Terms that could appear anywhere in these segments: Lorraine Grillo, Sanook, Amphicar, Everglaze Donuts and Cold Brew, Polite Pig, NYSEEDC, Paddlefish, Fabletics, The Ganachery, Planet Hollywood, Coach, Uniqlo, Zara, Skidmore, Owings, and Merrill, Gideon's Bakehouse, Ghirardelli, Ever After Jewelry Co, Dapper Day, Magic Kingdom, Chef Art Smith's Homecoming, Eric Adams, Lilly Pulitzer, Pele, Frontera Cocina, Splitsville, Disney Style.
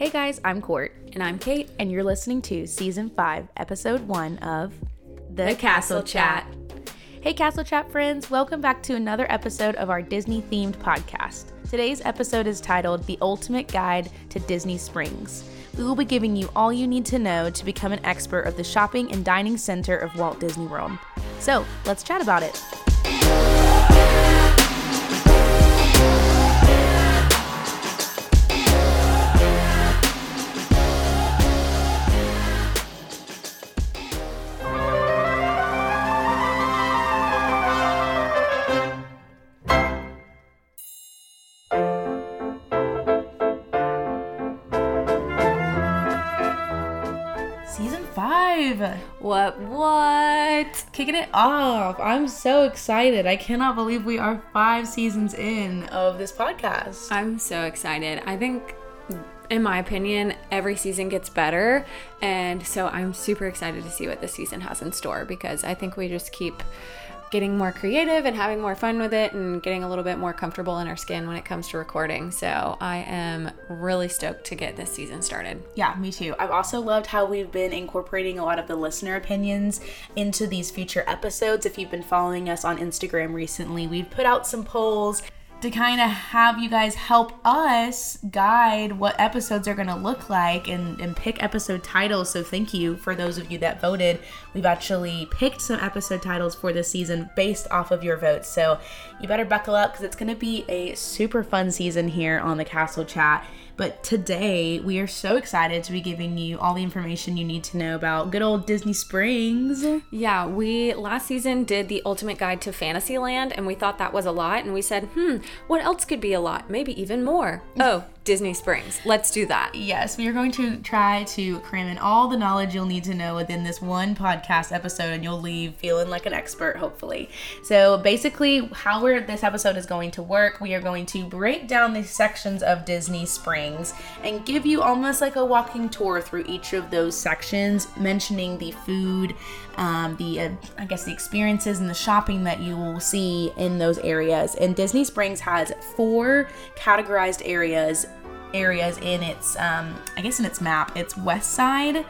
Hey guys, I'm Court. And I'm Kate. And you're listening to Season 5, Episode 1 of The Castle Chat. Hey Castle Chat friends, welcome back to another episode of our Disney-themed podcast. Today's episode is titled The Ultimate Guide to Disney Springs. We will be giving you all you need to know to become an expert of the shopping and dining center of Walt Disney World. So, let's chat about it. What? Kicking it off. I'm so excited. I cannot believe we are 5 seasons in of this podcast. I'm so excited. I think, in my opinion, every season gets better. And so I'm super excited to see what this season has in store because I think we just keep getting more creative and having more fun with it and getting a little bit more comfortable in our skin when it comes to recording. So I am really stoked to get this season started. Yeah, me too. I've also loved how we've been incorporating a lot of the listener opinions into these future episodes. If you've been following us on Instagram recently, we've put out some polls to kind of have you guys help us guide what episodes are going to look like and pick episode titles. So thank you for those of you that voted. We've actually picked some episode titles for this season based off of your votes. So you better buckle up because it's going to be a super fun season here on the Castle Chat. But today, we are so excited to be giving you all the information you need to know about good old Disney Springs. Yeah, we last season did the Ultimate Guide to Fantasyland, and we thought that was a lot, and we said, what else could be a lot? Maybe even more. Oh, Disney Springs. Let's do that. Yes, we are going to try to cram in all the knowledge you'll need to know within this one podcast episode, and you'll leave feeling like an expert, hopefully. So basically, how this episode is going to work, we are going to break down the sections of Disney Springs and give you almost like a walking tour through each of those sections, mentioning the food, the experiences and the shopping that you will see in those areas. And Disney Springs has 4 categorized areas in its its map. It's West Side,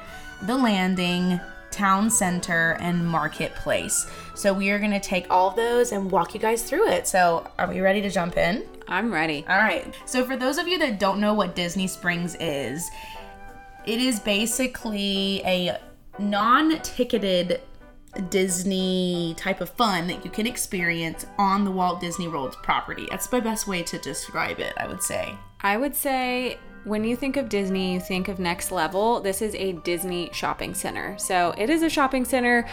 The Landing, Town Center, and Marketplace. So we are going to take all of those and walk you guys through it. So are we ready to jump in? I'm ready. All right. So for those of you that don't know what Disney Springs is, it is basically a non-ticketed Disney type of fun that you can experience on the Walt Disney World property. That's my best way to describe it, I would say. When you think of Disney, you think of Next Level. This is a Disney shopping center. So it is a shopping center,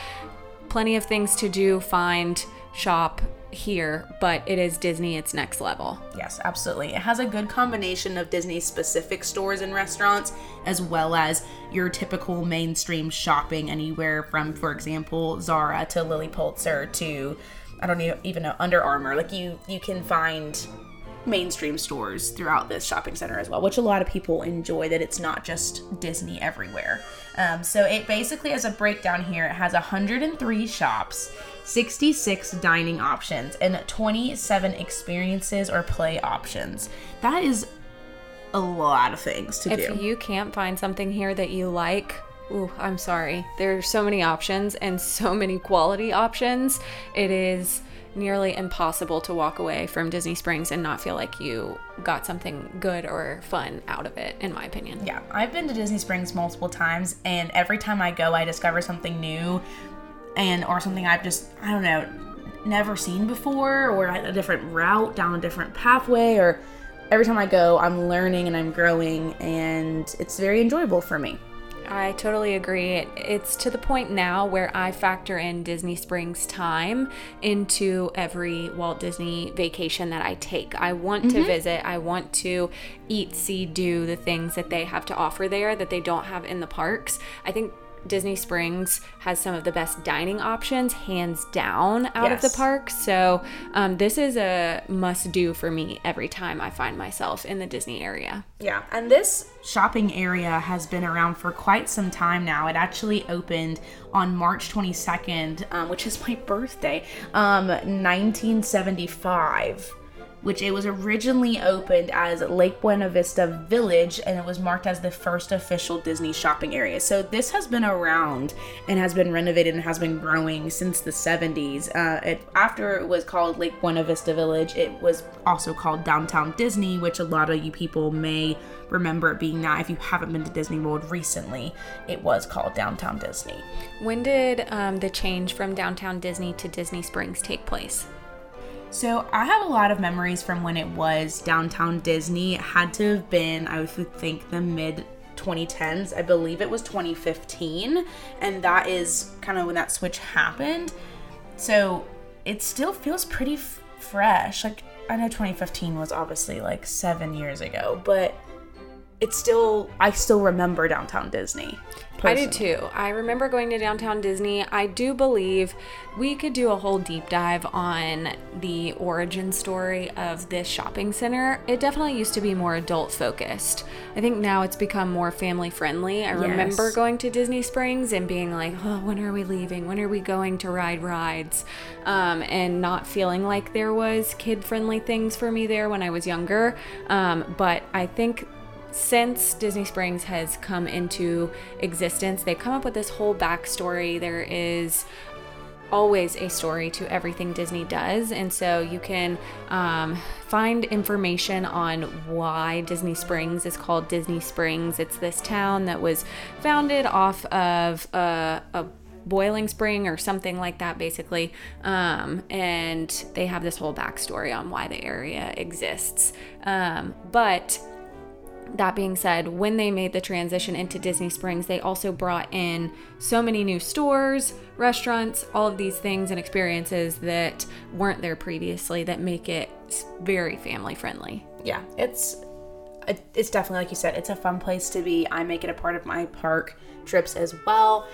plenty of things to do, find, shop here, but it is Disney, it's Next Level. Yes, absolutely. It has a good combination of Disney specific stores and restaurants, as well as your typical mainstream shopping anywhere from, for example, Zara to Lilly Pulitzer to, I don't even know, Under Armour. Like you can find mainstream stores throughout this shopping center as well, which a lot of people enjoy, that it's not just Disney everywhere. So it basically has a breakdown here. It has 103 shops, 66 dining options, and 27 experiences or play options. That is a lot of things to do. If you can't find something here that you like, ooh, I'm sorry. There are so many options and so many quality options. It is nearly impossible to walk away from Disney Springs and not feel like you got something good or fun out of it, in my opinion. Yeah, I've been to Disney Springs multiple times, and every time I go, I discover something new or something I've just, I don't know, never seen before, or a different route down a different pathway, or every time I go, I'm learning and I'm growing, and it's very enjoyable for me. I totally agree. It's to the point now where I factor in Disney Springs time into every Walt Disney vacation that I take. I want to visit. I want to eat, see, do the things that they have to offer there that they don't have in the parks. I think Disney Springs has some of the best dining options, hands down, out of the park. So this is a must-do for me every time I find myself in the Disney area. Yeah, and this shopping area has been around for quite some time now. It actually opened on March 22nd, which is my birthday, 1975. which it was originally opened as Lake Buena Vista Village, and it was marked as the first official Disney shopping area. So this has been around and has been renovated and has been growing since the 70s. After it was called Lake Buena Vista Village, it was also called Downtown Disney, which a lot of you people may remember it being that. If you haven't been to Disney World recently, it was called Downtown Disney. When did the change from Downtown Disney to Disney Springs take place? So I have a lot of memories from when it was Downtown Disney. It had to have been, I would think, the mid-2010s. I believe it was 2015, and that is kind of when that switch happened. So it still feels pretty fresh. Like, I know 2015 was obviously like 7 years ago, but it's still, I still remember Downtown Disney. Personally. I do too. I remember going to Downtown Disney. I do believe we could do a whole deep dive on the origin story of this shopping center. It definitely used to be more adult focused. I think now it's become more family friendly. I remember going to Disney Springs and being like, oh, when are we leaving? When are we going to ride rides? And not feeling like there was kid friendly things for me there when I was younger. But I think since Disney Springs has come into existence, they've come up with this whole backstory. There is always a story to everything Disney does, and so you can find information on why Disney Springs is called Disney Springs. It's this town that was founded off of a boiling spring or something like that, basically, and they have this whole backstory on why the area exists. But that being said, when they made the transition into Disney Springs, they also brought in so many new stores, restaurants, all of these things and experiences that weren't there previously that make it very family friendly. Yeah, it's definitely, like you said, it's a fun place to be. I make it a part of my park trips as well.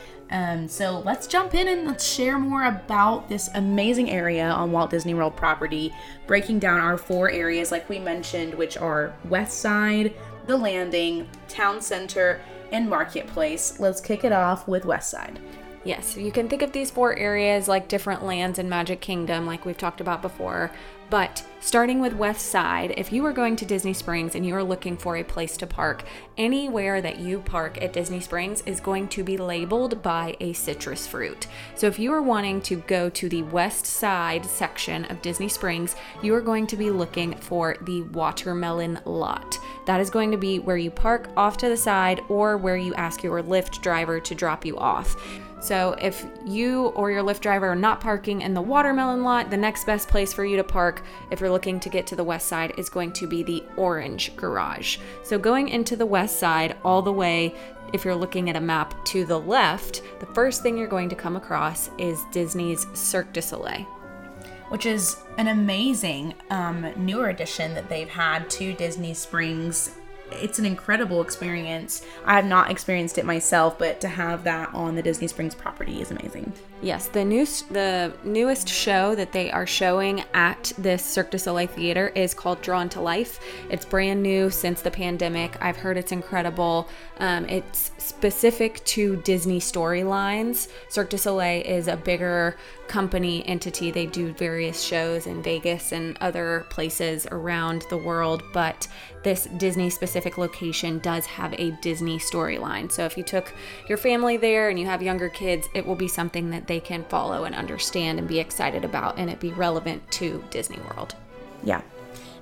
So let's jump in and let's share more about this amazing area on Walt Disney World property, breaking down our four areas like we mentioned, which are West Side, The Landing, Town Center, and Marketplace. Let's kick it off with West Side. Yes, you can think of these four areas like different lands in Magic Kingdom, like we've talked about before. But starting with West Side, if you are going to Disney Springs and you are looking for a place to park, anywhere that you park at Disney Springs is going to be labeled by a citrus fruit. So if you are wanting to go to the West Side section of Disney Springs, you are going to be looking for the watermelon lot. That is going to be where you park off to the side or where you ask your Lyft driver to drop you off. So if you or your Lyft driver are not parking in the watermelon lot, the next best place for you to park if you're looking to get to the West Side is going to be the orange garage. So going into the West Side all the way, if you're looking at a map to the left, the first thing you're going to come across is Disney's Cirque du Soleil, which is an amazing newer addition that they've had to Disney Springs. It's an incredible experience. I have not experienced it myself, but to have that on the Disney Springs property is amazing. Yes, the newest show that they are showing at this Cirque du Soleil theater is called Drawn to Life. It's brand new since the pandemic. I've heard it's incredible. It's specific to Disney storylines. Cirque du Soleil is a bigger company entity. They do various shows in Vegas and other places around the world, but this Disney-specific location does have a Disney storyline. So if you took your family there and you have younger kids, it will be something that they can follow and understand and be excited about, and it be relevant to Disney World. Yeah.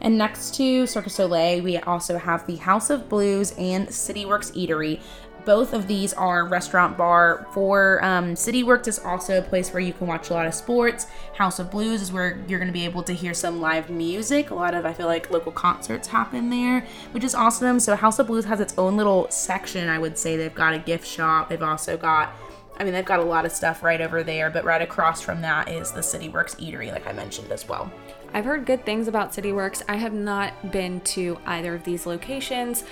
And next to Cirque du Soleil, we also have the House of Blues and City Works Eatery. Both of these are restaurant bar for City Works is also a place where you can watch a lot of sports. House of Blues is where you're going to be able to hear some live music. A lot of, I feel like, local concerts happen there, which is awesome. So House of Blues has its own little section, I would say. They've got a gift shop. They've also got, I mean, they've got a lot of stuff right over there, but right across from that is the City Works Eatery, like I mentioned as well. I've heard good things about City Works. I have not been to either of these locations.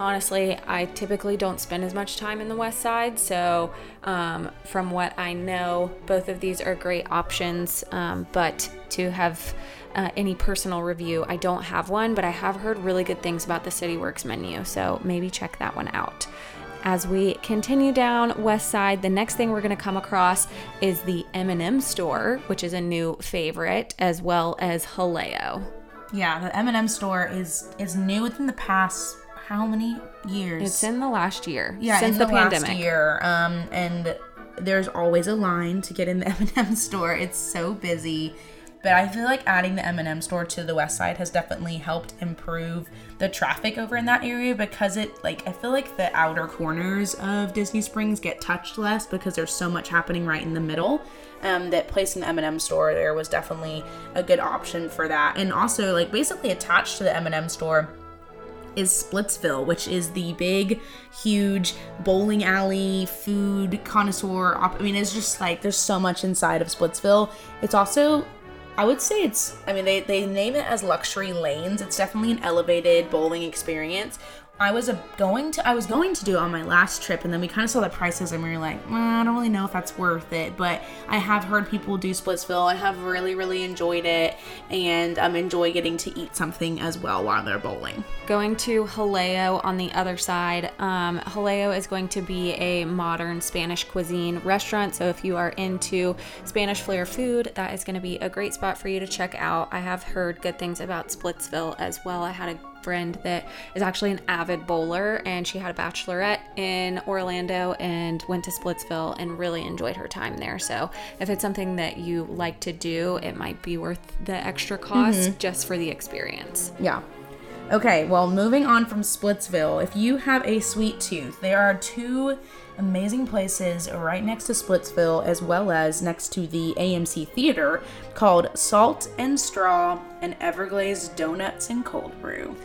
Honestly, I typically don't spend as much time in the West Side, so from what I know, both of these are great options, but to have any personal review, I don't have one, but I have heard really good things about the City Works menu, so maybe check that one out. As we continue down West Side, the next thing we're going to come across is the M&M store, which is a new favorite, as well as Jaleo. Yeah, the M&M store is new within the past how many years? It's in the last year. Yeah, since the pandemic. Last year. And there's always a line to get in the M&M store. It's so busy. But I feel like adding the M&M store to the west side has definitely helped improve the traffic over in that area, because it, like, I feel like the outer corners of Disney Springs get touched less because there's so much happening right in the middle. That place in the M&M store there was definitely a good option for that. And also, like, basically attached to the M&M store is Splitsville, which is the big, huge bowling alley, food connoisseur. I mean, it's just like there's so much inside of Splitsville. It's also, I would say it's, I mean, they name it as luxury lanes. It's definitely an elevated bowling experience. I was going to do it on my last trip, and then we kind of saw the prices and we were like, I don't really know if that's worth it. But I have heard people do Splitsville. I have really, really enjoyed it, and enjoy getting to eat something as well while they're bowling. Going to Jaleo on the other side. Jaleo is going to be a modern Spanish cuisine restaurant, so if you are into Spanish flair food, that is going to be a great spot for you to check out. I have heard good things about Splitsville as well. I had a friend that is actually an avid bowler, and she had a bachelorette in Orlando and went to Splitsville and really enjoyed her time there. So if it's something that you like to do, it might be worth the extra cost just for the experience. Yeah. Okay, well, moving on from Splitsville, if you have a sweet tooth, there are two amazing places right next to Splitsville, as well as next to the AMC Theater, called Salt and Straw and Everglaze Donuts and Cold Brew.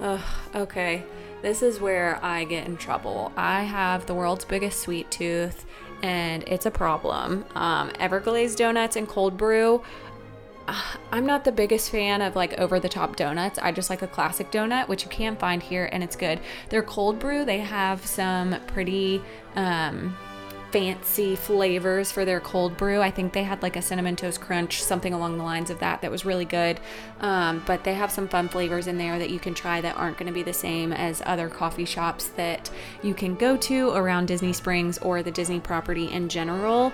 Ugh, okay. This is where I get in trouble. I have the world's biggest sweet tooth, and it's a problem. Everglaze Donuts and Cold Brew, I'm not the biggest fan of, like, over-the-top donuts. I just like a classic donut, which you can find here, and it's good. Their cold brew, they have some pretty fancy flavors for their cold brew. I think they had, like, a Cinnamon Toast Crunch, something along the lines of that was really good. But they have some fun flavors in there that you can try that aren't going to be the same as other coffee shops that you can go to around Disney Springs or the Disney property in general.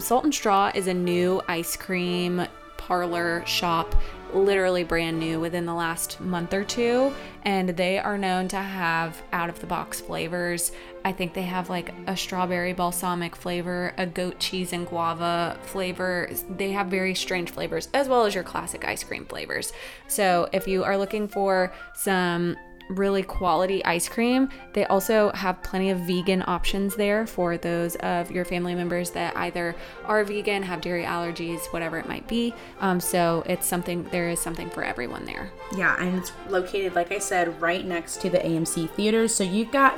Salt and Straw is a new ice cream parlor shop, literally brand new within the last month or two, and they are known to have out-of-the-box flavors. I think they have, like, a strawberry balsamic flavor, a goat cheese and guava flavor. They have very strange flavors, as well as your classic ice cream flavors. So if you are looking for some really quality ice cream, they also have plenty of vegan options there for those of your family members that either are vegan, have dairy allergies, whatever it might be. So it's something, there is something for everyone there. Yeah, and it's located, like I said, right next to the AMC Theater. So you've got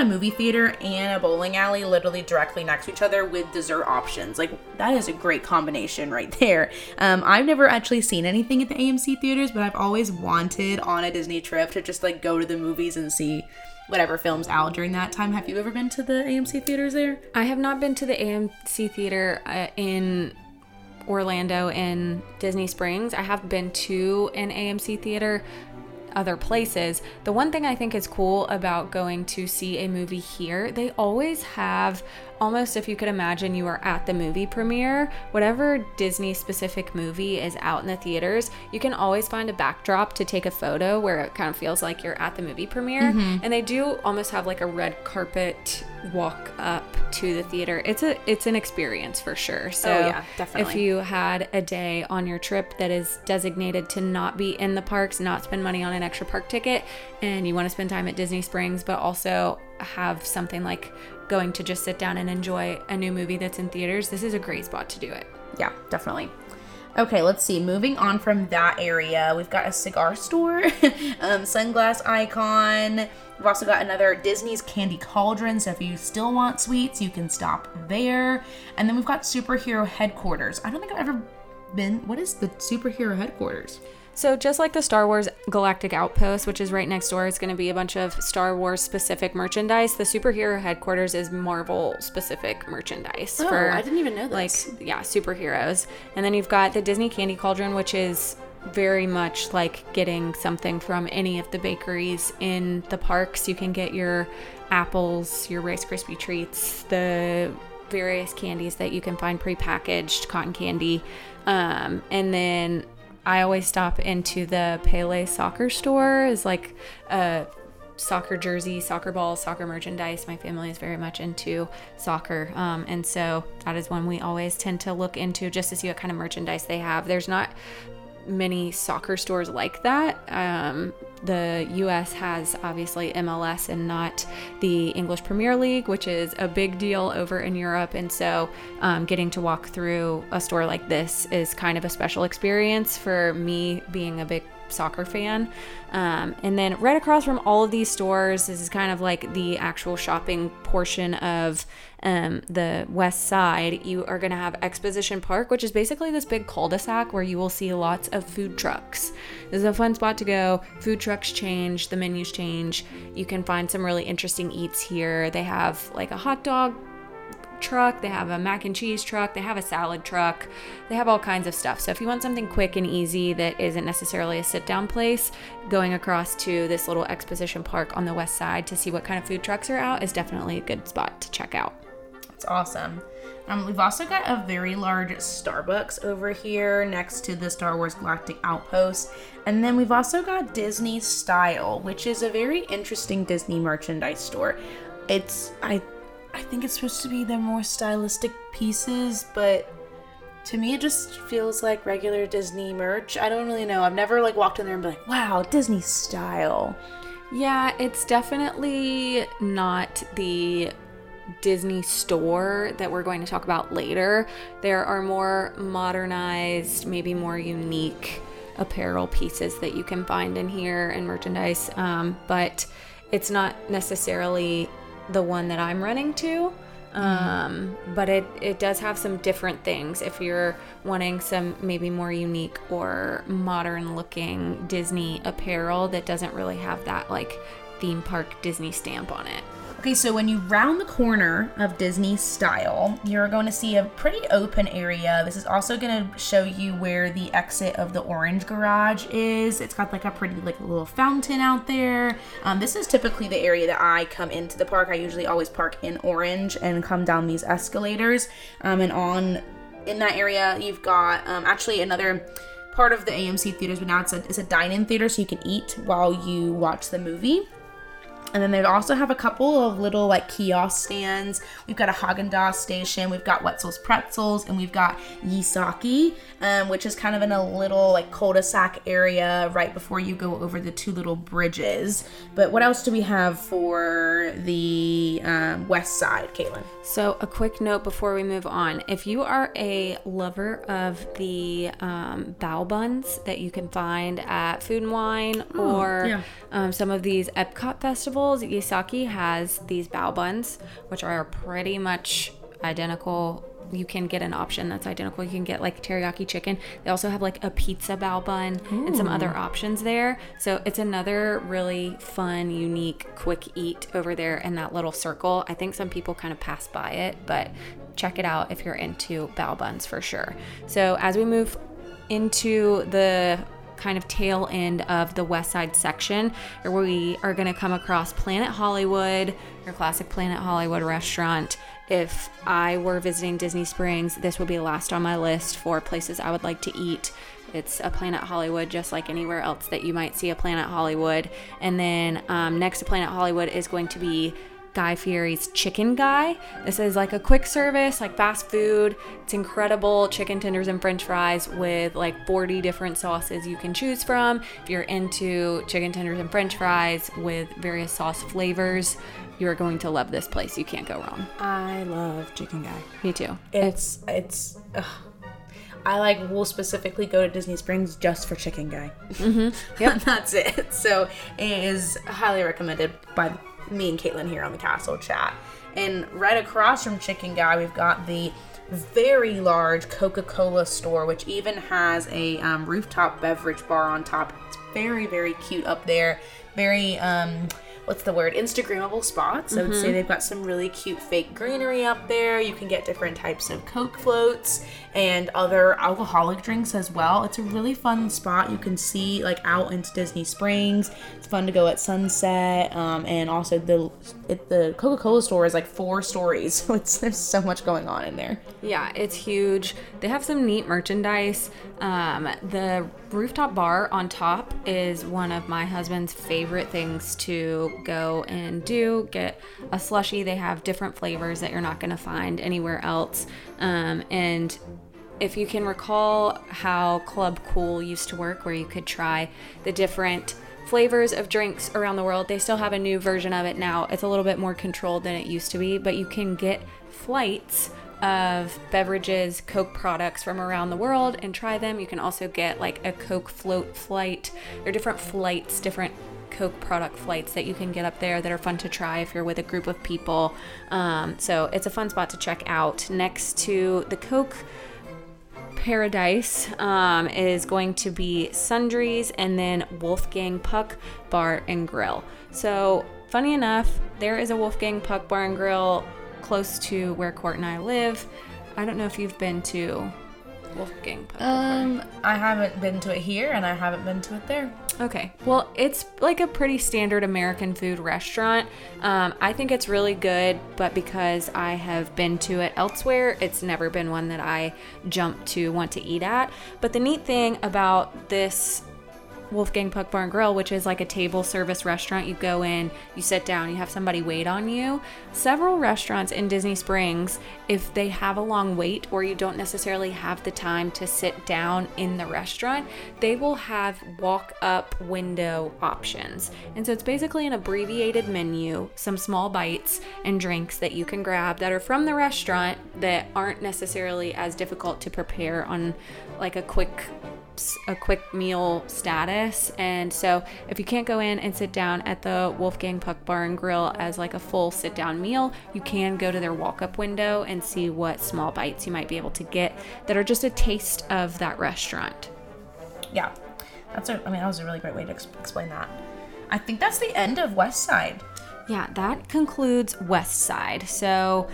a movie theater and a bowling alley literally directly next to each other with dessert options. Like, that is a great combination right there. I've never actually seen anything at the AMC theaters, but I've always wanted on a Disney trip to just, like, go to the movies and see whatever film's out during that time. Have you ever been to the AMC theaters there? I have not been to the AMC theater in Orlando and Disney Springs. I have been to an AMC theater other places. The one thing I think is cool about going to see a movie here, they always have, almost if you could imagine you are at the movie premiere, whatever Disney specific movie is out in the theaters, you can always find a backdrop to take a photo where it kind of feels like you're at the movie premiere. And they do almost have, like, a red carpet walk up to the theater. It's an experience for sure. So yeah, definitely. If you had a day on your trip that is designated to not be in the parks, not spend money on an extra park ticket, and you want to spend time at Disney Springs, but also have something like going to just sit down and enjoy a new movie that's in theaters, this is a great spot to do it. Yeah, definitely. Okay, let's see. Moving on from that area, we've got a cigar store, Sunglass Icon. We've also got another Disney's Candy Cauldron, so if you still want sweets, you can stop there. And then we've got Superhero Headquarters. I don't think I've ever been. What is the Superhero Headquarters? So just like the Star Wars Galactic Outpost, which is right next door, it's going to be a bunch of Star Wars specific merchandise. The Superhero Headquarters is Marvel specific merchandise. Oh, I didn't even know this. Like, yeah, superheroes. And then you've got the Disney Candy Cauldron, which is very much like getting something from any of the bakeries in the parks. You can get your apples, your Rice Krispie treats, the various candies that you can find prepackaged, cotton candy, and then I always stop into the Pele soccer store. It's like a soccer jersey, soccer balls, soccer merchandise. My family is very much into soccer. And so that is one we always tend to look into just to see what kind of merchandise they have. There's not many soccer stores like that. The US has obviously MLS and not the English Premier League, which is a big deal over in Europe. And so getting to walk through a store like this is kind of a special experience for me, being a big soccer fan. And then right across from all of these stores, this is kind of like the actual shopping portion of the west side. You are going to have Exposition Park, which is basically this big cul-de-sac where you will see lots of food trucks. This is a fun spot to go. Food trucks change, the menus change. You can find some really interesting eats here. They have like a hot dog truck, they have a mac and cheese truck, they have a salad truck, they have all kinds of stuff. So if you want something quick and easy that isn't necessarily a sit-down place, going across to this little Exposition Park on the west side to see what kind of food trucks are out is definitely a good spot to check out. That's awesome. We've also got a very large Starbucks over here next to the Star Wars Galactic Outpost. And then we've also got Disney Style, which is a very interesting Disney merchandise store. I think it's supposed to be their more stylistic pieces, but to me it just feels like regular Disney merch. I don't really know. I've never like walked in there and been like, wow, Disney Style. Yeah, it's definitely not the Disney store that we're going to talk about later. There are more modernized, maybe more unique apparel pieces that you can find in here and merchandise, but it's not necessarily the one that I'm running to, but it does have some different things if you're wanting some maybe more unique or modern looking Disney apparel that doesn't really have that like theme park Disney stamp on it. Okay, so when you round the corner of Disney Style, you're going to see a pretty open area. This is also going to show you where the exit of the orange garage is. It's got like a pretty like little fountain out there. This is typically the area that I come into the park. I usually always park in orange and come down these escalators. In that area, you've got actually another part of the AMC theaters, but now it's a dine-in theater, so you can eat while you watch the movie. And then they also have a couple of little like kiosk stands. We've got a Haagen-Dazs station. We've got Wetzel's Pretzels, and we've got Yusaki, which is kind of in a little like cul-de-sac area right before you go over the two little bridges. But what else do we have for the west side, Caitlin? So a quick note before we move on. If you are a lover of the bao buns that you can find at Food and Wine some of these Epcot festivals, Yusaki has these bao buns, which are pretty much identical. You can get an option that's identical. You can get like teriyaki chicken. They also have like a pizza bao bun and some other options there. So it's another really fun, unique, quick eat over there in that little circle. I think some people kind of pass by it, but check it out if you're into bao buns for sure. So as we move into the kind of tail end of the west side section, where we are going to come across Planet Hollywood, your classic Planet Hollywood restaurant. If I were visiting Disney Springs, this would be last on my list for places I would like to eat. It's a Planet Hollywood, just like anywhere else that you might see a Planet Hollywood. And then next to Planet Hollywood is going to be Guy Fieri's Chicken Guy. This is like a quick service, like fast food. It's incredible. Chicken tenders and french fries with like 40 different sauces you can choose from. If you're into chicken tenders and french fries with various sauce flavors, you're going to love this place. You can't go wrong. I love Chicken Guy. Me too. It's I like will specifically go to Disney Springs just for Chicken Guy. Mm-hmm. Yep. That's it. So it is highly recommended by me and Caitlin here on the Castle Chat. And right across from Chicken Guy, we've got the very large Coca-Cola store, which even has a rooftop beverage bar on top. It's very, very cute up there. Very what's the word, Instagrammable spots. Mm-hmm. I would say they've got some really cute fake greenery up there. You can get different types of Coke floats and other alcoholic drinks as well. It's a really fun spot. You can see like out into Disney Springs. It's fun to go at sunset, and also the Coca-Cola store is like 4 stories, so there's so much going on in there. Yeah, it's huge. They have some neat merchandise. The rooftop bar on top is one of my husband's favorite things to go and do. Get a slushie. They have different flavors that you're not going to find anywhere else. And if you can recall how Club Cool used to work, where you could try the different flavors of drinks around the world, they still have a new version of it now. It's a little bit more controlled than it used to be, but you can get flights of beverages, Coke products from around the world and try them. You can also get like a Coke float flight. There are different flights, different Coke product flights that you can get up there that are fun to try if you're with a group of people. So it's a fun spot to check out. Next to the Coke Paradise is going to be Sundries and then Wolfgang Puck Bar and Grill. So funny enough, there is a Wolfgang Puck Bar and Grill close to where Court and I live. I don't know if you've been to Wolfgang Puck before. I haven't been to it here, and I haven't been to it there. Okay. Well, it's like a pretty standard American food restaurant. I think it's really good, but because I have been to it elsewhere, it's never been one that I jump to want to eat at. But the neat thing about this Wolfgang Puck Bar and Grill, which is like a table service restaurant. You go in, you sit down, you have somebody wait on you. Several restaurants in Disney Springs, if they have a long wait or you don't necessarily have the time to sit down in the restaurant, they will have walk-up window options. And so it's basically an abbreviated menu, some small bites and drinks that you can grab that are from the restaurant that aren't necessarily as difficult to prepare on like a quick meal status. And so if you can't go in and sit down at the Wolfgang Puck Bar and Grill as like a full sit down meal, you can go to their walk-up window and see what small bites you might be able to get that are just a taste of that restaurant. Yeah, that was a really great way to explain that. I think that's the end of West Side. Yeah, that concludes West Side. So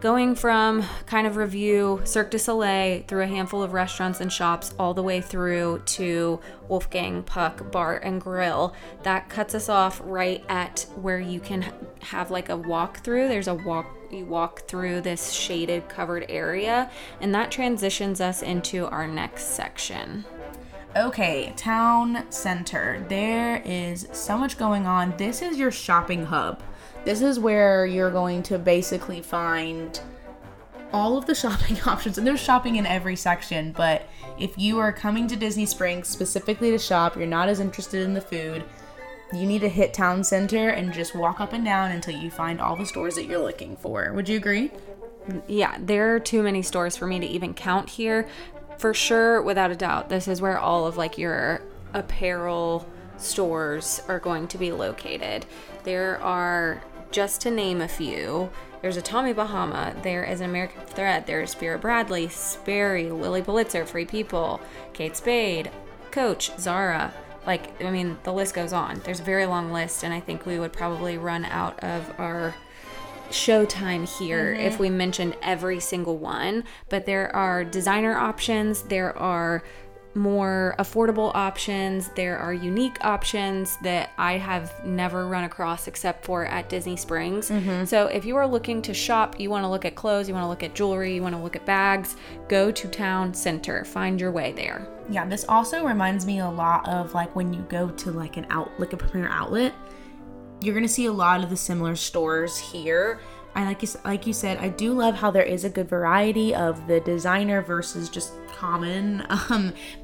going from kind of review Cirque du Soleil through a handful of restaurants and shops all the way through to Wolfgang Puck Bar and Grill, that cuts us off right at where you can have like a walkthrough. There's a walk. You walk through this shaded covered area, and that transitions us into our next section. Okay, Town Center. There is so much going on. This is your shopping hub. This is where you're going to basically find all of the shopping options. And there's shopping in every section, but if you are coming to Disney Springs specifically to shop, you're not as interested in the food, you need to hit Town Center and just walk up and down until you find all the stores that you're looking for. Would you agree? Yeah, there are too many stores for me to even count here. For sure, without a doubt, this is where all of like your apparel stores are going to be located. There are, just to name a few, there's a Tommy Bahama, there is an American Thread, there's Vera Bradley, Sperry, Lily Pulitzer, Free People, Kate Spade, Coach, Zara. The list goes on. There's a very long list, and I think we would probably run out of our showtime here if we mentioned every single one. But there are designer options, there are more affordable options, there are unique options that I have never run across except for at Disney Springs. Mm-hmm. So if you are looking to shop, you want to look at clothes, you want to look at jewelry, you want to look at bags, go to Town Center, find your way there. Yeah, this also reminds me a lot of like when you go to like a premier outlet. You're going to see a lot of the similar stores here. I like you said, I do love how there is a good variety of the designer versus just common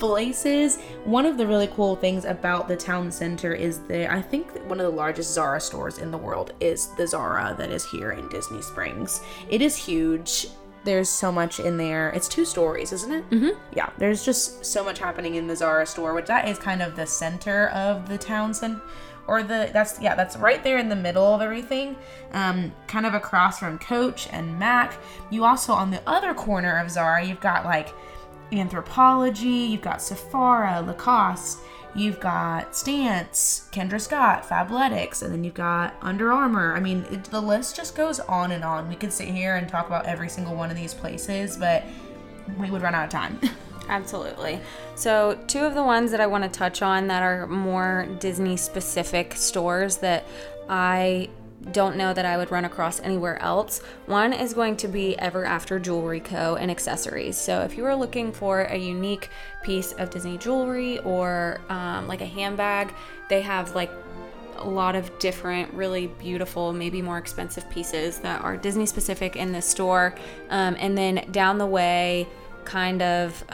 places. One of the really cool things about the Town Center is that I think that one of the largest Zara stores in the world is the Zara that is here in Disney Springs. It is huge. There's so much in there. It's 2 stories, isn't it? Mm-hmm. Yeah, there's just so much happening in the Zara store, which that is kind of the center of the Town Center. That's right there in the middle of everything, kind of across from Coach and Mac. You also, on the other corner of Zara, you've got like Anthropologie, you've got Sephora, Lacoste, You've got Stance, Kendra Scott, Fabletics, and then you've got Under Armour. I mean, the list just goes on and on. We could sit here and talk about every single one of these places, but we would run out of time. Absolutely. So two of the ones that I want to touch on that are more Disney-specific stores that I don't know that I would run across anywhere else. One is going to be Ever After Jewelry Co. and Accessories. So if you are looking for a unique piece of Disney jewelry or like a handbag, they have like a lot of different really beautiful, maybe more expensive pieces that are Disney specific in the store. And then down the way, kind of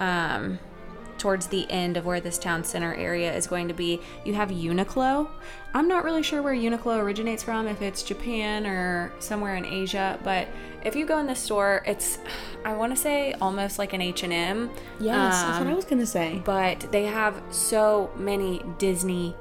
towards the end of where this town center area is going to be, you have Uniqlo. I'm not really sure where Uniqlo originates from, if it's Japan or somewhere in Asia, but if you go in the store, it's, I want to say, almost like an H&M. Yes, that's what I was going to say. But they have so many Disney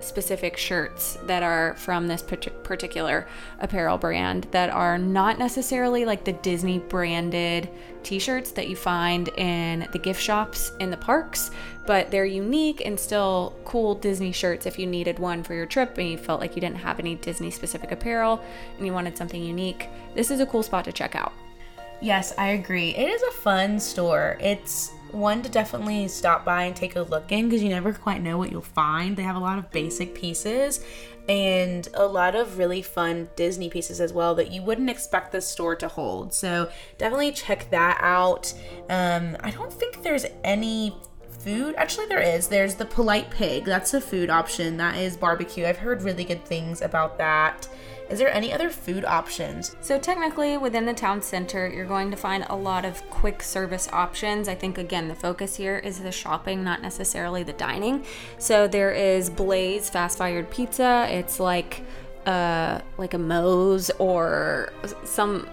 specific shirts that are from this particular apparel brand that are not necessarily like the Disney branded t-shirts that you find in the gift shops in the parks, but they're unique and still cool Disney shirts if you needed one for your trip and you felt like you didn't have any Disney specific apparel and you wanted something unique. This is a cool spot to check out. Yes, I agree. It is a fun store. It's one to definitely stop by and take a look in because you never quite know what you'll find. They have a lot of basic pieces and a lot of really fun Disney pieces as well that you wouldn't expect this store to hold. So definitely check that out. I don't think there's any food. Actually, there is. There's the Polite Pig. That's a food option. That is barbecue. I've heard really good things about that. Is there any other food options? So technically within the town center, you're going to find a lot of quick service options. I think, again, the focus here is the shopping, not necessarily the dining. So there is Blaze Fast Fired Pizza. It's like a Moe's or some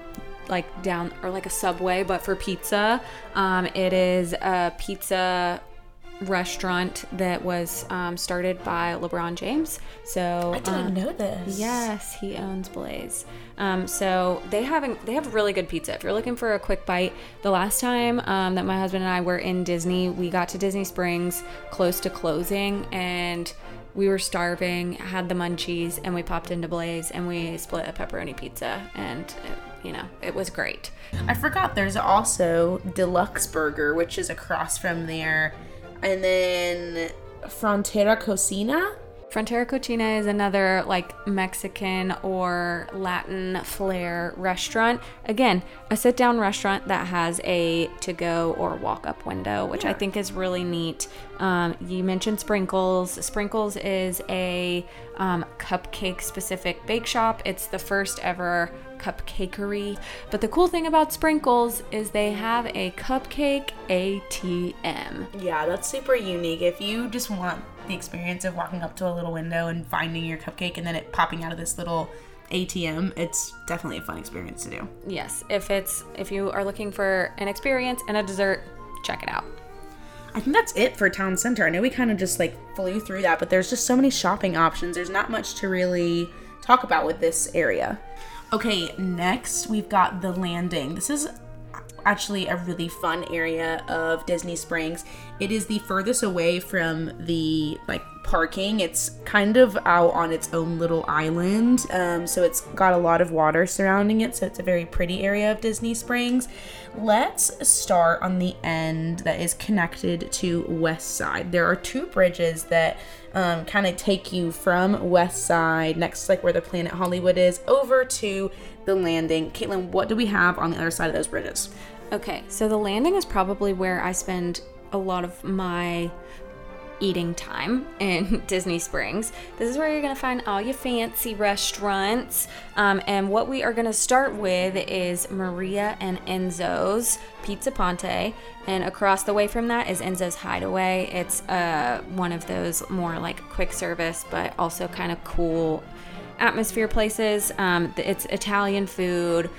like down or like a Subway, but for pizza. It is a pizza restaurant that was started by LeBron James. So I didn't know this. Yes, he owns Blaze. So they have really good pizza. If you're looking for a quick bite, the last time that my husband and I were in Disney, we got to Disney Springs close to closing and we were starving, had the munchies, and we popped into Blaze and we split a pepperoni pizza and it was great. I forgot there's also Deluxe Burger, which is across from there. And then Frontera Cocina. Frontera Cocina is another like Mexican or Latin flair restaurant. Again, a sit-down restaurant that has a to-go or walk-up window, which I think is really neat. You mentioned Sprinkles. Sprinkles is a cupcake-specific bake shop. It's the first ever cupcakery. But the cool thing about Sprinkles is they have a cupcake ATM. Yeah, that's super unique. If you just want the experience of walking up to a little window and finding your cupcake and then it popping out of this little ATM, it's definitely a fun experience to do. Yes, if you are looking for an experience and a dessert, check it out. I think that's it for town center. I know we kind of just like flew through that, but there's just so many shopping options. There's not much to really talk about with this area. Okay, next we've got The Landing. This is actually a really fun area of Disney Springs. It is the furthest away from the like parking. It's kind of out on its own little island, so it's got a lot of water surrounding it, so it's a very pretty area of Disney Springs. Let's start on the end that is connected to West Side. There are two bridges that kind of take you from West Side, next like where the Planet Hollywood is, over to The Landing. Caitlin, what do we have on the other side of those bridges? Okay, so The Landing is probably where I spend a lot of my eating time in Disney Springs. This is where you're going to find all your fancy restaurants. And what we are going to start with is Maria and Enzo's Pizza Ponte. And across the way from that is Enzo's Hideaway. It's one of those more like quick service, but also kind of cool atmosphere places. It's Italian food.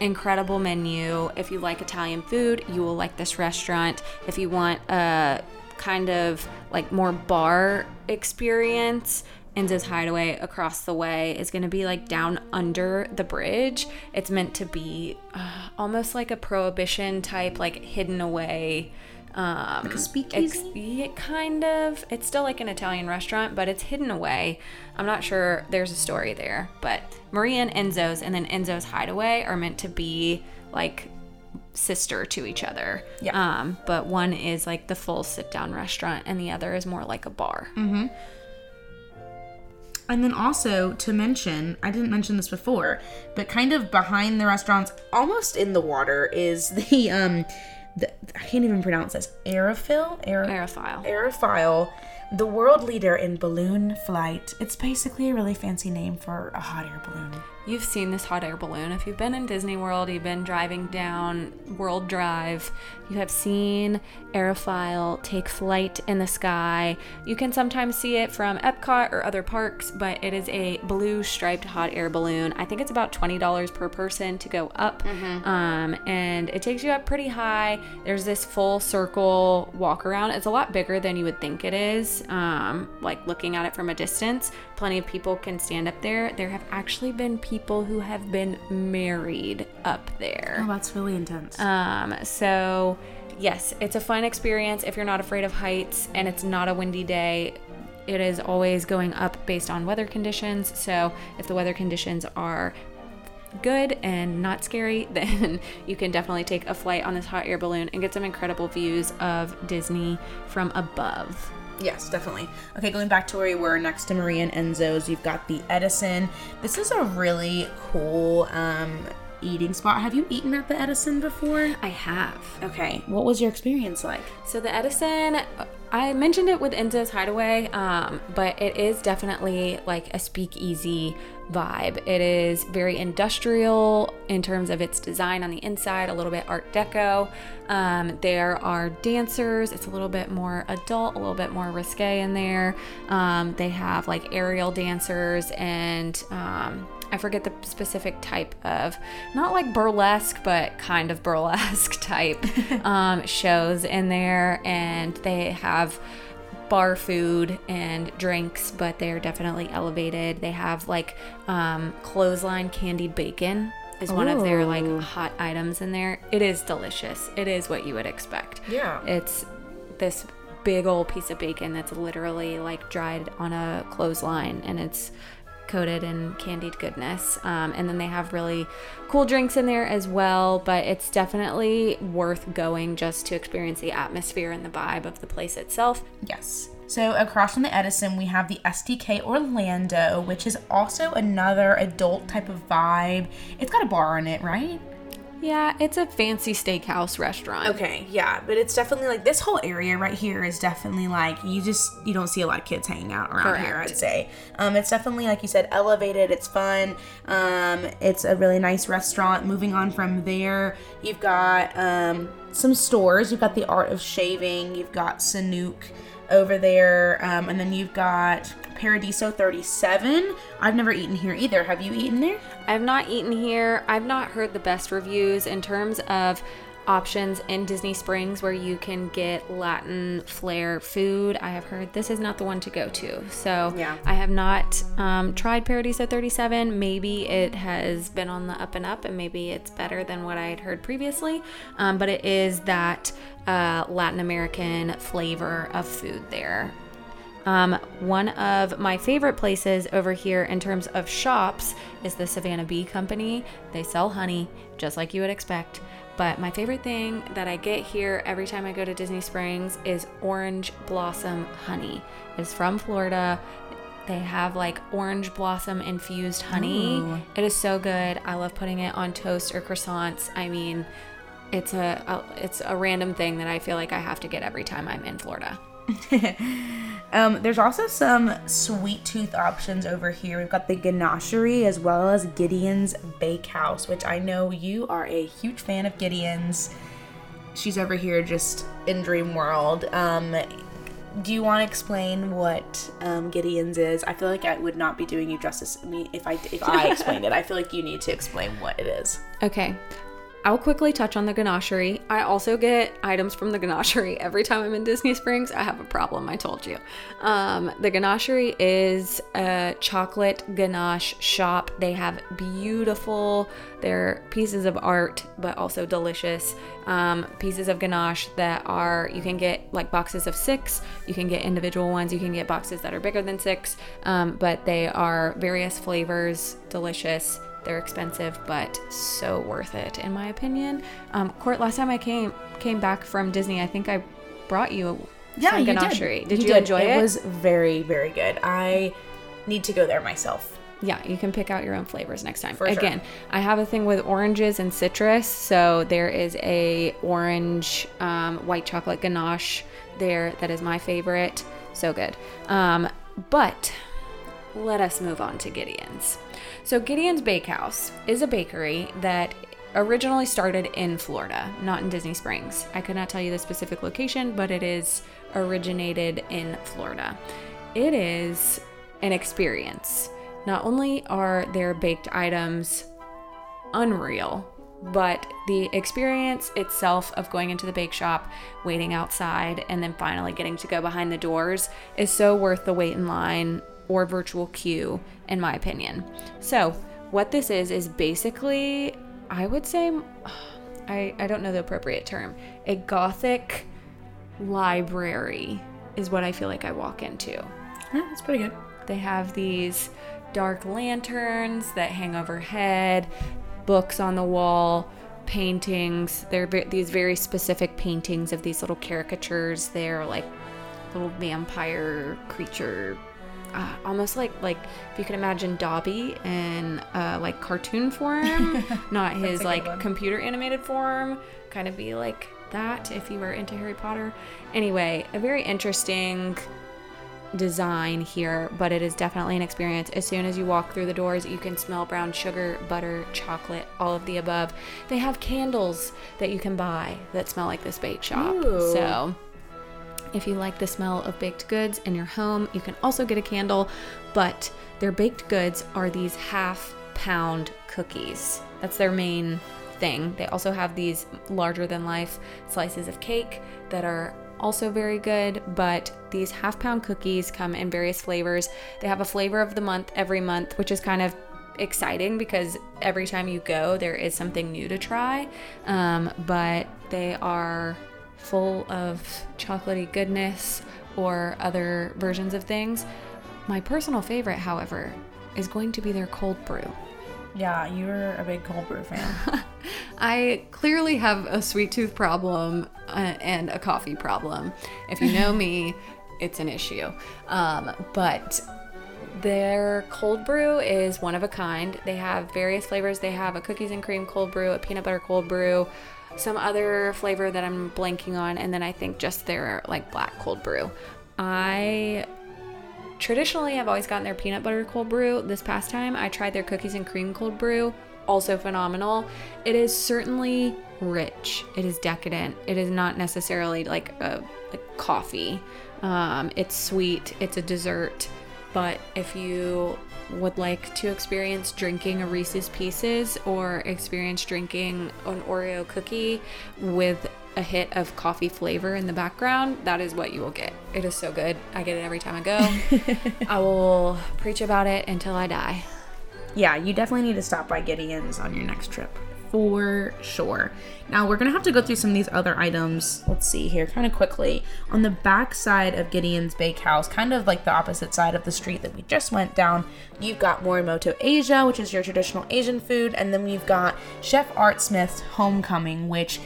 Incredible menu. If you like Italian food, you will like this restaurant. If you want a kind of like more bar experience, Enzo's Hideaway across the way is going to be like down under the bridge. It's meant to be almost like a prohibition type, like hidden away Like a speakeasy? Kind of. It's still like an Italian restaurant, but it's hidden away. I'm not sure. There's a story there. But Maria and Enzo's and then Enzo's Hideaway are meant to be like sister to each other. Yeah. But one is like the full sit-down restaurant and the other is more like a bar. Mm-hmm. And then also to mention, I didn't mention this before, but kind of behind the restaurants, almost in the water, is the... I can't even pronounce this. Aerophile. The world leader in balloon flight. It's basically a really fancy name for a hot air balloon. You've seen this hot air balloon. If you've been in Disney World, you've been driving down World Drive, you have seen Aerophile take flight in the sky. You can sometimes see it from Epcot or other parks, but it is a blue striped hot air balloon. I think it's about $20 per person to go up, and it takes you up pretty high. There's this full circle walk around. It's a lot bigger than you would think it is. Like looking at it from a distance, plenty of people can stand up there. There have actually been people who have been married up there. Oh, that's really intense. So yes, it's a fun experience if you're not afraid of heights and it's not a windy day. It is always going up based on weather conditions. So if the weather conditions are good and not scary, then you can definitely take a flight on this hot air balloon and get some incredible views of Disney from above. Yes, definitely. Okay, going back to where we were next to Maria and Enzo's, you've got the Edison. This is a really cool eating spot. Have you eaten at the Edison before? I have. Okay. What was your experience like? So the Edison, I mentioned it with Enzo's Hideaway, but it is definitely like a speakeasy vibe. It is very industrial in terms of its design on the inside, a little bit Art Deco. There are dancers. It's a little bit more adult, a little bit more risque in there. They have like aerial dancers and I forget the specific type of, not like burlesque, but kind of burlesque type shows in there. And they have bar food and drinks, but they're definitely elevated. They have like clothesline candied bacon is one of their like hot items in there. It is delicious. It is what you would expect. Yeah. It's this big old piece of bacon that's literally like dried on a clothesline and it's coated in candied goodness. And then they have really cool drinks in there as well, but it's definitely worth going just to experience the atmosphere and the vibe of the place itself. Yes. So across from the Edison, we have the STK Orlando, which is also another adult type of vibe. It's got a bar in it, right? Yeah, it's a fancy steakhouse restaurant. Okay, yeah, but it's definitely like this whole area right here is definitely like you don't see a lot of kids hanging out around Correct. Here, I'd say. It's definitely, like you said, elevated. It's fun. It's a really nice restaurant. Moving on from there, you've got some stores. You've got the Art of Shaving. You've got Sanook over there, and then you've got Paradiso 37. I've never eaten here either. Have you eaten there? I've not eaten here. I've not heard the best reviews in terms of options in Disney Springs where you can get Latin flair food. I have heard this is not the one to go to. So yeah. I have not tried Paradiso 37. Maybe it has been on the up and up and maybe it's better than what I had heard previously. But it is that Latin American flavor of food there. One of my favorite places over here in terms of shops is the Savannah Bee Company. They sell honey, just like you would expect. But my favorite thing that I get here every time I go to Disney Springs is orange blossom honey. It's from Florida. They have like orange blossom infused honey. Ooh. It is so good. I love putting it on toast or croissants. I mean, it's a random thing that I feel like I have to get every time I'm in Florida. There's also some sweet tooth options over here. We've got the Ganachery as well as Gideon's Bakehouse, which I know you are a huge fan of Gideon's. She's over here just in dream world. Do you want to explain what Gideon's is? I feel like I would not be doing you justice if I explained it. I feel like you need to explain what it is. Okay. I'll quickly touch on the Ganachery. I also get items from the Ganachery every time I'm in Disney Springs. I have a problem, I told you. The Ganachery is a chocolate ganache shop. They have beautiful, they're pieces of art, but also delicious pieces of ganache that are, you can get like boxes of 6, you can get individual ones, you can get boxes that are bigger than 6, but they are various flavors, delicious. They're expensive, but so worth it, in my opinion. Court, last time I came back from Disney, I think I brought you some ganachery. Did you enjoy it? It was very, very good. I need to go there myself. Yeah, you can pick out your own flavors next time. For Again, sure. I have a thing with oranges and citrus, so there is a orange white chocolate ganache there that is my favorite. So good. But let us move on to Gideon's. So Gideon's Bakehouse is a bakery that originally started in Florida, not in Disney Springs. I could not tell you the specific location, but it is originated in Florida. It is an experience. Not only are their baked items unreal, but the experience itself of going into the bake shop, waiting outside, and then finally getting to go behind the doors is so worth the wait in line or virtual queue, in my opinion. So what this is basically, I would say, I don't know the appropriate term, a Gothic library is what I feel like I walk into. Yeah, that's pretty good. They have these dark lanterns that hang overhead, books on the wall, paintings. There are these very specific paintings of these little caricatures. They're like little vampire creature, almost like if you can imagine Dobby in like cartoon form, not his like computer animated form, kind of be like that if you were into Harry Potter. Anyway, a very interesting design here, but it is definitely an experience. As soon as you walk through the doors, you can smell brown sugar, butter, chocolate, all of the above. They have candles that you can buy that smell like this bake shop. Ooh. So if you like the smell of baked goods in your home, you can also get a candle, but their baked goods are these half-pound cookies. That's their main thing. They also have these larger-than-life slices of cake that are also very good, but these half-pound cookies come in various flavors. They have a flavor of the month every month, which is kind of exciting because every time you go, there is something new to try, but they are full of chocolatey goodness or other versions of things. My personal favorite, however, is going to be their cold brew. Yeah, you're a big cold brew fan. I clearly have a sweet tooth problem and a coffee problem. If you know me, it's an issue. But their cold brew is one of a kind. They have various flavors. They have a cookies and cream cold brew, a peanut butter cold brew, some other flavor that I'm blanking on, and then I think just their like black cold brew. Traditionally, I've always gotten their peanut butter cold brew. This past time, I tried their cookies and cream cold brew, also phenomenal. It is certainly rich. It is decadent. It is not necessarily like a coffee. It's sweet. It's a dessert. But if you would like to experience drinking a Reese's Pieces or experience drinking an Oreo cookie with a hit of coffee flavor in the background, that is what you will get. It is so good. I get it every time I go. I will preach about it until I die. Yeah, you definitely need to stop by Gideon's on your next trip. For sure. Now we're going to have to go through some of these other items. Let's see here kind of quickly. On the back side of Gideon's Bakehouse, kind of like the opposite side of the street that we just went down, you've got Morimoto Asia, which is your traditional Asian food. And then we've got Chef Art Smith's Homecoming, which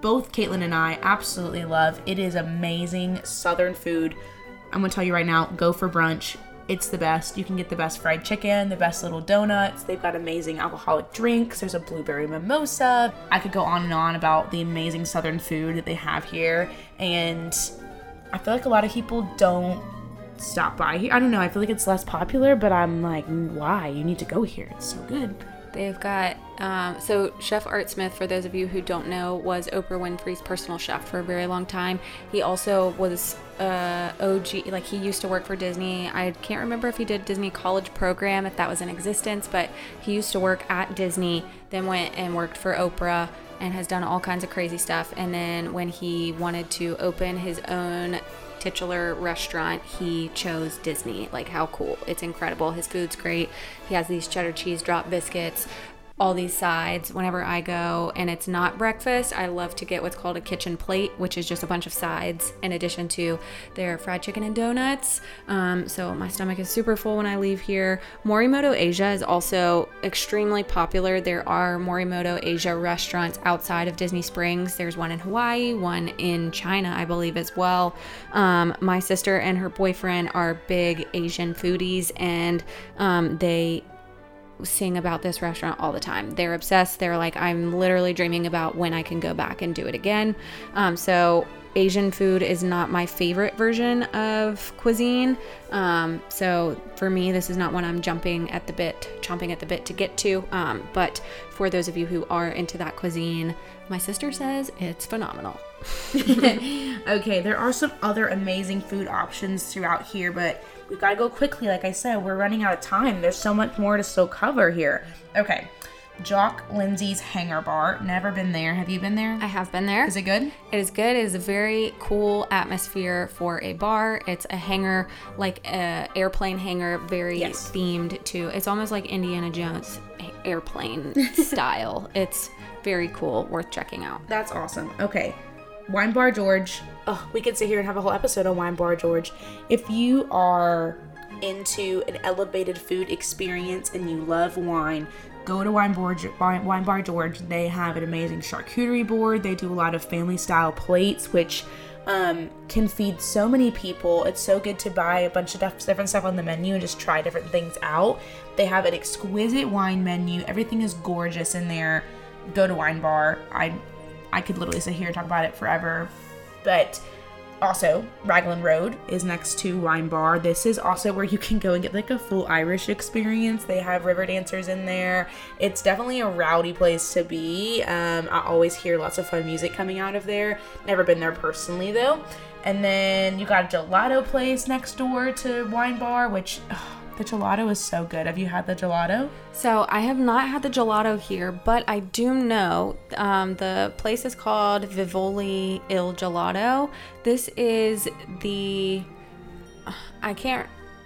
both Caitlin and I absolutely love. It is amazing Southern food. I'm going to tell you right now, go for brunch. It's the best. You can get the best fried chicken, the best little donuts. They've got amazing alcoholic drinks. There's a blueberry mimosa. I could go on and on about the amazing Southern food that they have here. And I feel like a lot of people don't stop by here. I don't know. I feel like it's less popular, but I'm like, why? You need to go here. It's so good. They've got, so Chef Art Smith, for those of you who don't know, was Oprah Winfrey's personal chef for a very long time. He also was OG, like he used to work for Disney. I can't remember if he did Disney College Program, if that was in existence, but he used to work at Disney, then went and worked for Oprah, and has done all kinds of crazy stuff. And then when he wanted to open his own titular restaurant, he chose Disney. Like, how cool. It's incredible. His food's great. He has these cheddar cheese drop biscuits, all these sides. Whenever I go and it's not breakfast, I love to get what's called a kitchen plate, which is just a bunch of sides in addition to their fried chicken and donuts. So my stomach is super full when I leave here. Morimoto Asia is also extremely popular. There are Morimoto Asia restaurants outside of Disney Springs. There's one in Hawaii, one in China, I believe, as well. My sister and her boyfriend are big Asian foodies, and they sing about this restaurant all the time. They're obsessed. They're like, I'm literally dreaming about when I can go back and do it again. So Asian food is not my favorite version of cuisine. So for me, this is not one I'm chomping at the bit to get to. But for those of you who are into that cuisine, my sister says it's phenomenal. Okay, there are some other amazing food options throughout here, but we gotta go quickly. Like I said, we're running out of time. There's so much more to still cover here. Okay. Jock Lindsey's Hangar Bar. Never been there. Have you been there? I have been there. Is it good? It is good. It is a very cool atmosphere for a bar. It's a hangar, like an airplane hangar, very themed to. It's almost like Indiana Jones airplane style. It's very cool. Worth checking out. That's awesome. Okay. Wine Bar George. Oh, we could sit here and have a whole episode on Wine Bar George. If you are into an elevated food experience and you love wine, go to Wine Bar George. They have an amazing charcuterie board. They do a lot of family-style plates, which can feed so many people. It's so good to buy a bunch of different stuff on the menu and just try different things out. They have an exquisite wine menu. Everything is gorgeous in there. Go to Wine Bar. I could literally sit here and talk about it forever. But also, Raglan Road is next to Wine Bar. This is also where you can go and get like a full Irish experience. They have river dancers in there. It's definitely a rowdy place to be. I always hear lots of fun music coming out of there. Never been there personally, though. And then you got a gelato place next door to Wine Bar, which... the gelato is so good. Have you had the gelato? So I have not had the gelato here, but I do know the place is called Vivoli Il Gelato. This is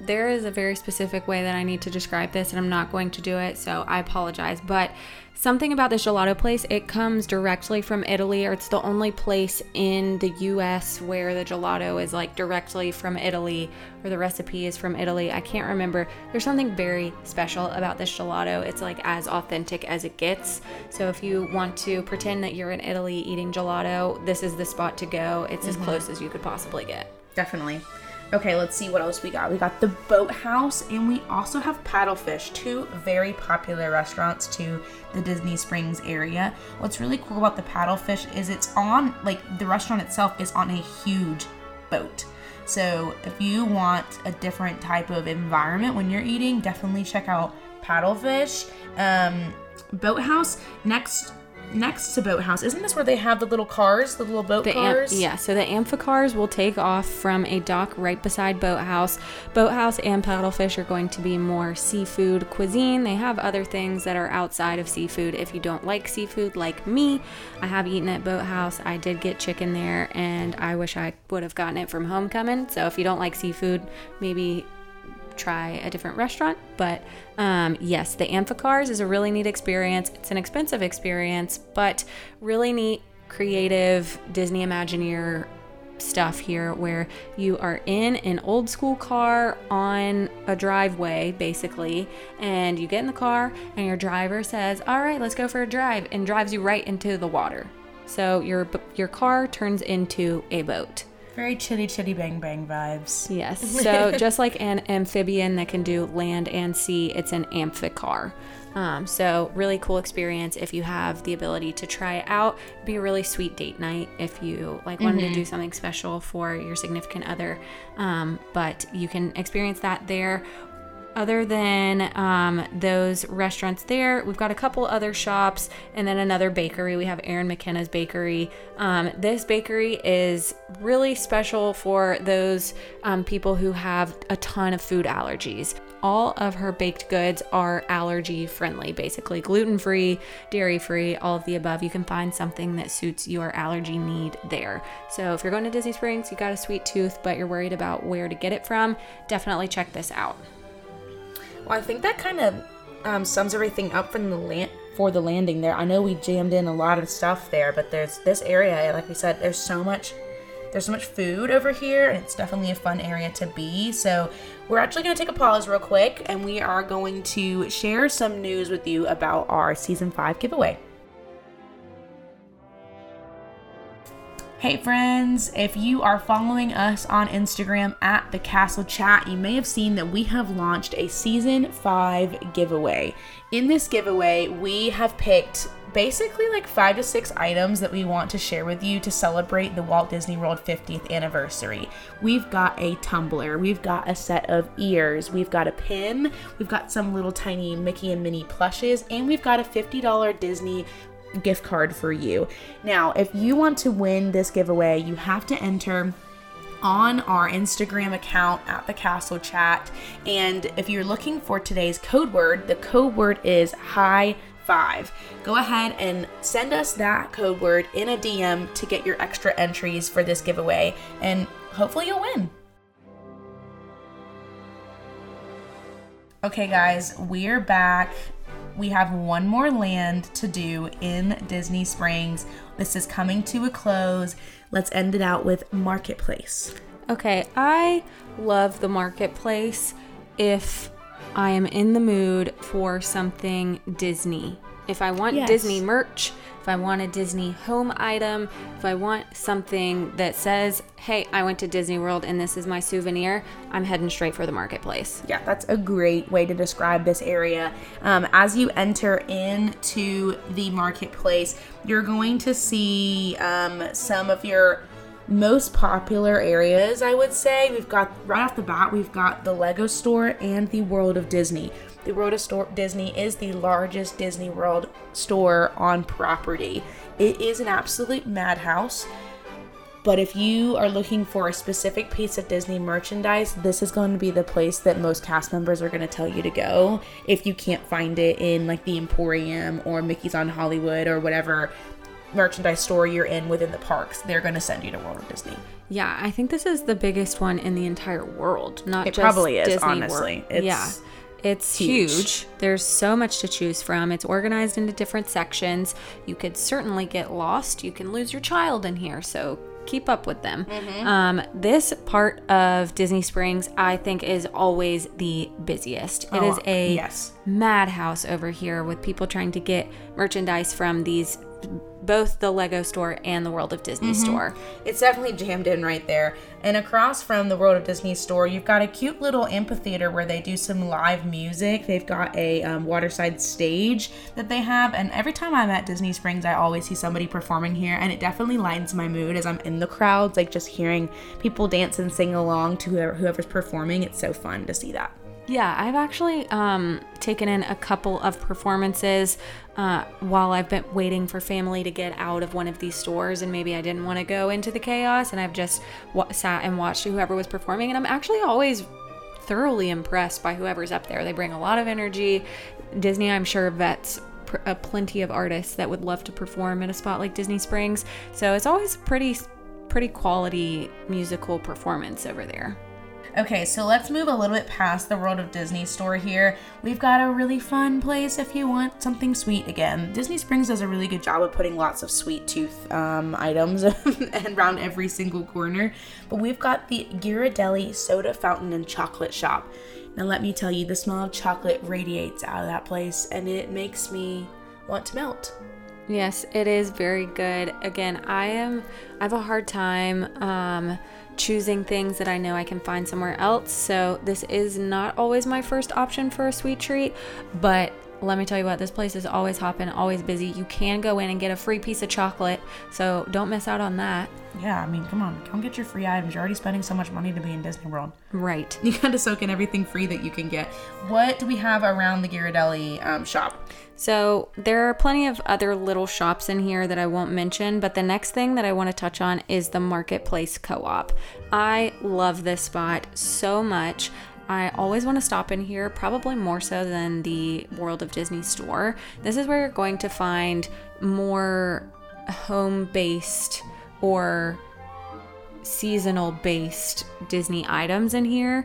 there is a very specific way that I need to describe this, and I'm not going to do it, so I apologize. But something about this gelato place, it comes directly from Italy, or it's the only place in the U.S. where the gelato is like directly from Italy, or the recipe is from Italy. I can't remember. There's something very special about this gelato. It's like as authentic as it gets. So if you want to pretend that you're in Italy eating gelato, this is the spot to go. It's as close as you could possibly get. Definitely. Okay, let's see what else we got. We got the Boathouse, and we also have Paddlefish, two very popular restaurants to the Disney Springs area. What's really cool about the Paddlefish is the restaurant itself is on a huge boat. So if you want a different type of environment when you're eating, definitely check out Paddlefish. Boathouse, next to Boathouse, isn't this where they have the little cars, the little boat cars? So the amphicars will take off from a dock right beside Boathouse. Boathouse and Paddlefish are going to be more seafood cuisine. They have other things that are outside of seafood. If you don't like seafood like me, I have eaten at Boathouse. I did get chicken there, and I wish I would have gotten it from Homecoming. So if you don't like seafood, maybe try a different restaurant. But yes, the Amphicars is a really neat experience. It's an expensive experience, but really neat, creative Disney Imagineer stuff here where you are in an old school car on a driveway, basically, and you get in the car and your driver says, all right, let's go for a drive, and drives you right into the water. So your car turns into a boat. Very chitty chitty bang bang vibes. Yes. So just like an amphibian that can do land and sea, it's an amphicar. So really cool experience if you have the ability to try it out. It'd be a really sweet date night if you wanted to do something special for your significant other. But you can experience that there. Other than those restaurants there, we've got a couple other shops and then another bakery. We have Aaron McKenna's Bakery. This bakery is really special for those people who have a ton of food allergies. all of her baked goods are allergy friendly, basically gluten-free, dairy-free, all of the above. You can find something that suits your allergy need there. So if you're going to Disney Springs, you got a sweet tooth, but you're worried about where to get it from, definitely check this out. Well, I think that kind of sums everything up from the for the landing there. I know we jammed in a lot of stuff there, but there's this area, like we said, there's so much food over here, and it's definitely a fun area to be. So we're actually going to take a pause real quick, and we are going to share some news with you about our Season 5 giveaway. Hey friends, if you are following us on Instagram at The Castle Chat, you may have seen that we have launched a Season 5 giveaway. In this giveaway, we have picked basically like 5 to 6 items that we want to share with you to celebrate the Walt Disney World 50th anniversary. We've got a tumbler, we've got a set of ears, we've got a pin, we've got some little tiny Mickey and Minnie plushes, and we've got a $50 Disney gift card for you. Now, if you want to win this giveaway, you have to enter on our Instagram account at The Castle Chat. And if you're looking for today's code word, the code word is high 5. Go ahead and send us that code word in a DM to get your extra entries for this giveaway, and hopefully you'll win. Okay guys, we're back. We have one more land to do in Disney Springs. This is coming to a close. Let's end it out with Marketplace. Okay, I love the Marketplace if I am in the mood for something Disney. If I want Disney merch, if I want a Disney home item, if I want something that says, hey, I went to Disney World and this is my souvenir, I'm heading straight for the Marketplace. Yeah, that's a great way to describe this area. As you enter into the Marketplace, you're going to see some of your most popular areas, I would say. We've got, right off the bat, we've got the Lego store and the World of Disney. The World of Disney is the largest Disney World store on property. It is an absolute madhouse, but if you are looking for a specific piece of Disney merchandise, this is going to be the place that most cast members are going to tell you to go if you can't find it in like the Emporium or Mickey's on Hollywood or whatever merchandise store you're in within the parks. They're going to send you to World of Disney. Yeah, I think this is the biggest one in the entire world, not just Disney World. It probably is, honestly. It's huge. There's so much to choose from. It's organized into different sections. You could certainly get lost. You can lose your child in here, so keep up with them. Mm-hmm. This part of Disney Springs, I think, is always the busiest. It is a madhouse over here with people trying to get merchandise from these, both the Lego store and the World of Disney store. It's definitely jammed in right there. And across from the World of Disney store, you've got a cute little amphitheater where they do some live music. They've got a waterside stage that they have. And every time I'm at Disney Springs, I always see somebody performing here. And it definitely lightens my mood as I'm in the crowds, like just hearing people dance and sing along to whoever's performing. It's so fun to see that. Yeah, I've actually taken in a couple of performances while I've been waiting for family to get out of one of these stores, and maybe I didn't want to go into the chaos, and I've just sat and watched whoever was performing, and I'm actually always thoroughly impressed by whoever's up there. They bring a lot of energy. Disney, I'm sure, vets plenty of artists that would love to perform at a spot like Disney Springs, so it's always pretty quality musical performance over there. Okay, so let's move a little bit past the World of Disney store here. We've got a really fun place if you want something sweet again. Disney Springs does a really good job of putting lots of sweet tooth items around every single corner. But we've got the Ghirardelli Soda Fountain and Chocolate Shop. Now let me tell you, the smell of chocolate radiates out of that place, and it makes me want to melt. Yes, it is very good. Again, I have a hard time choosing things that I know I can find somewhere else, so this is not always my first option for a sweet treat, but let me tell you what, this place is always hopping, always busy. You can go in and get a free piece of chocolate, so don't miss out on that. Yeah, I mean, come on, come get your free items. You're already spending so much money to be in Disney World. Right. You got to soak in everything free that you can get. What do we have around the Ghirardelli shop? So there are plenty of other little shops in here that I won't mention, but the next thing that I want to touch on is the Marketplace Co-op. I love this spot so much. I always want to stop in here, probably more so than the World of Disney store. This is where you're going to find more home-based or seasonal-based Disney items in here.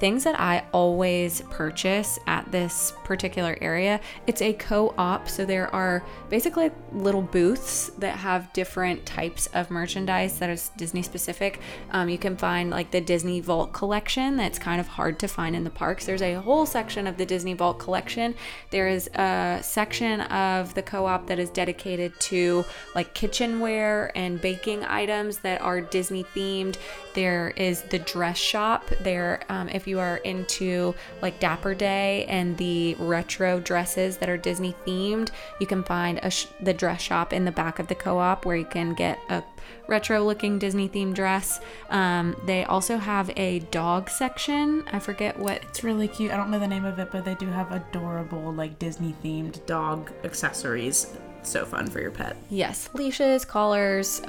Things that I always purchase at this particular area. It's a co-op, so there are basically little booths that have different types of merchandise that is Disney-specific. You can find like the Disney Vault collection that's kind of hard to find in the parks. There's a whole section of the Disney Vault collection. There is a section of the co-op that is dedicated to like kitchenware and baking items that are Disney themed. There is the dress shop there. If you are into like Dapper Day and the retro dresses that are Disney themed, you can find the dress shop in the back of the co-op where you can get a retro looking Disney themed dress. They also have a dog section. I forget what it's really cute. I don't know the name of it, but they do have adorable like Disney themed dog accessories. So fun for your pet. Yes, leashes, collars,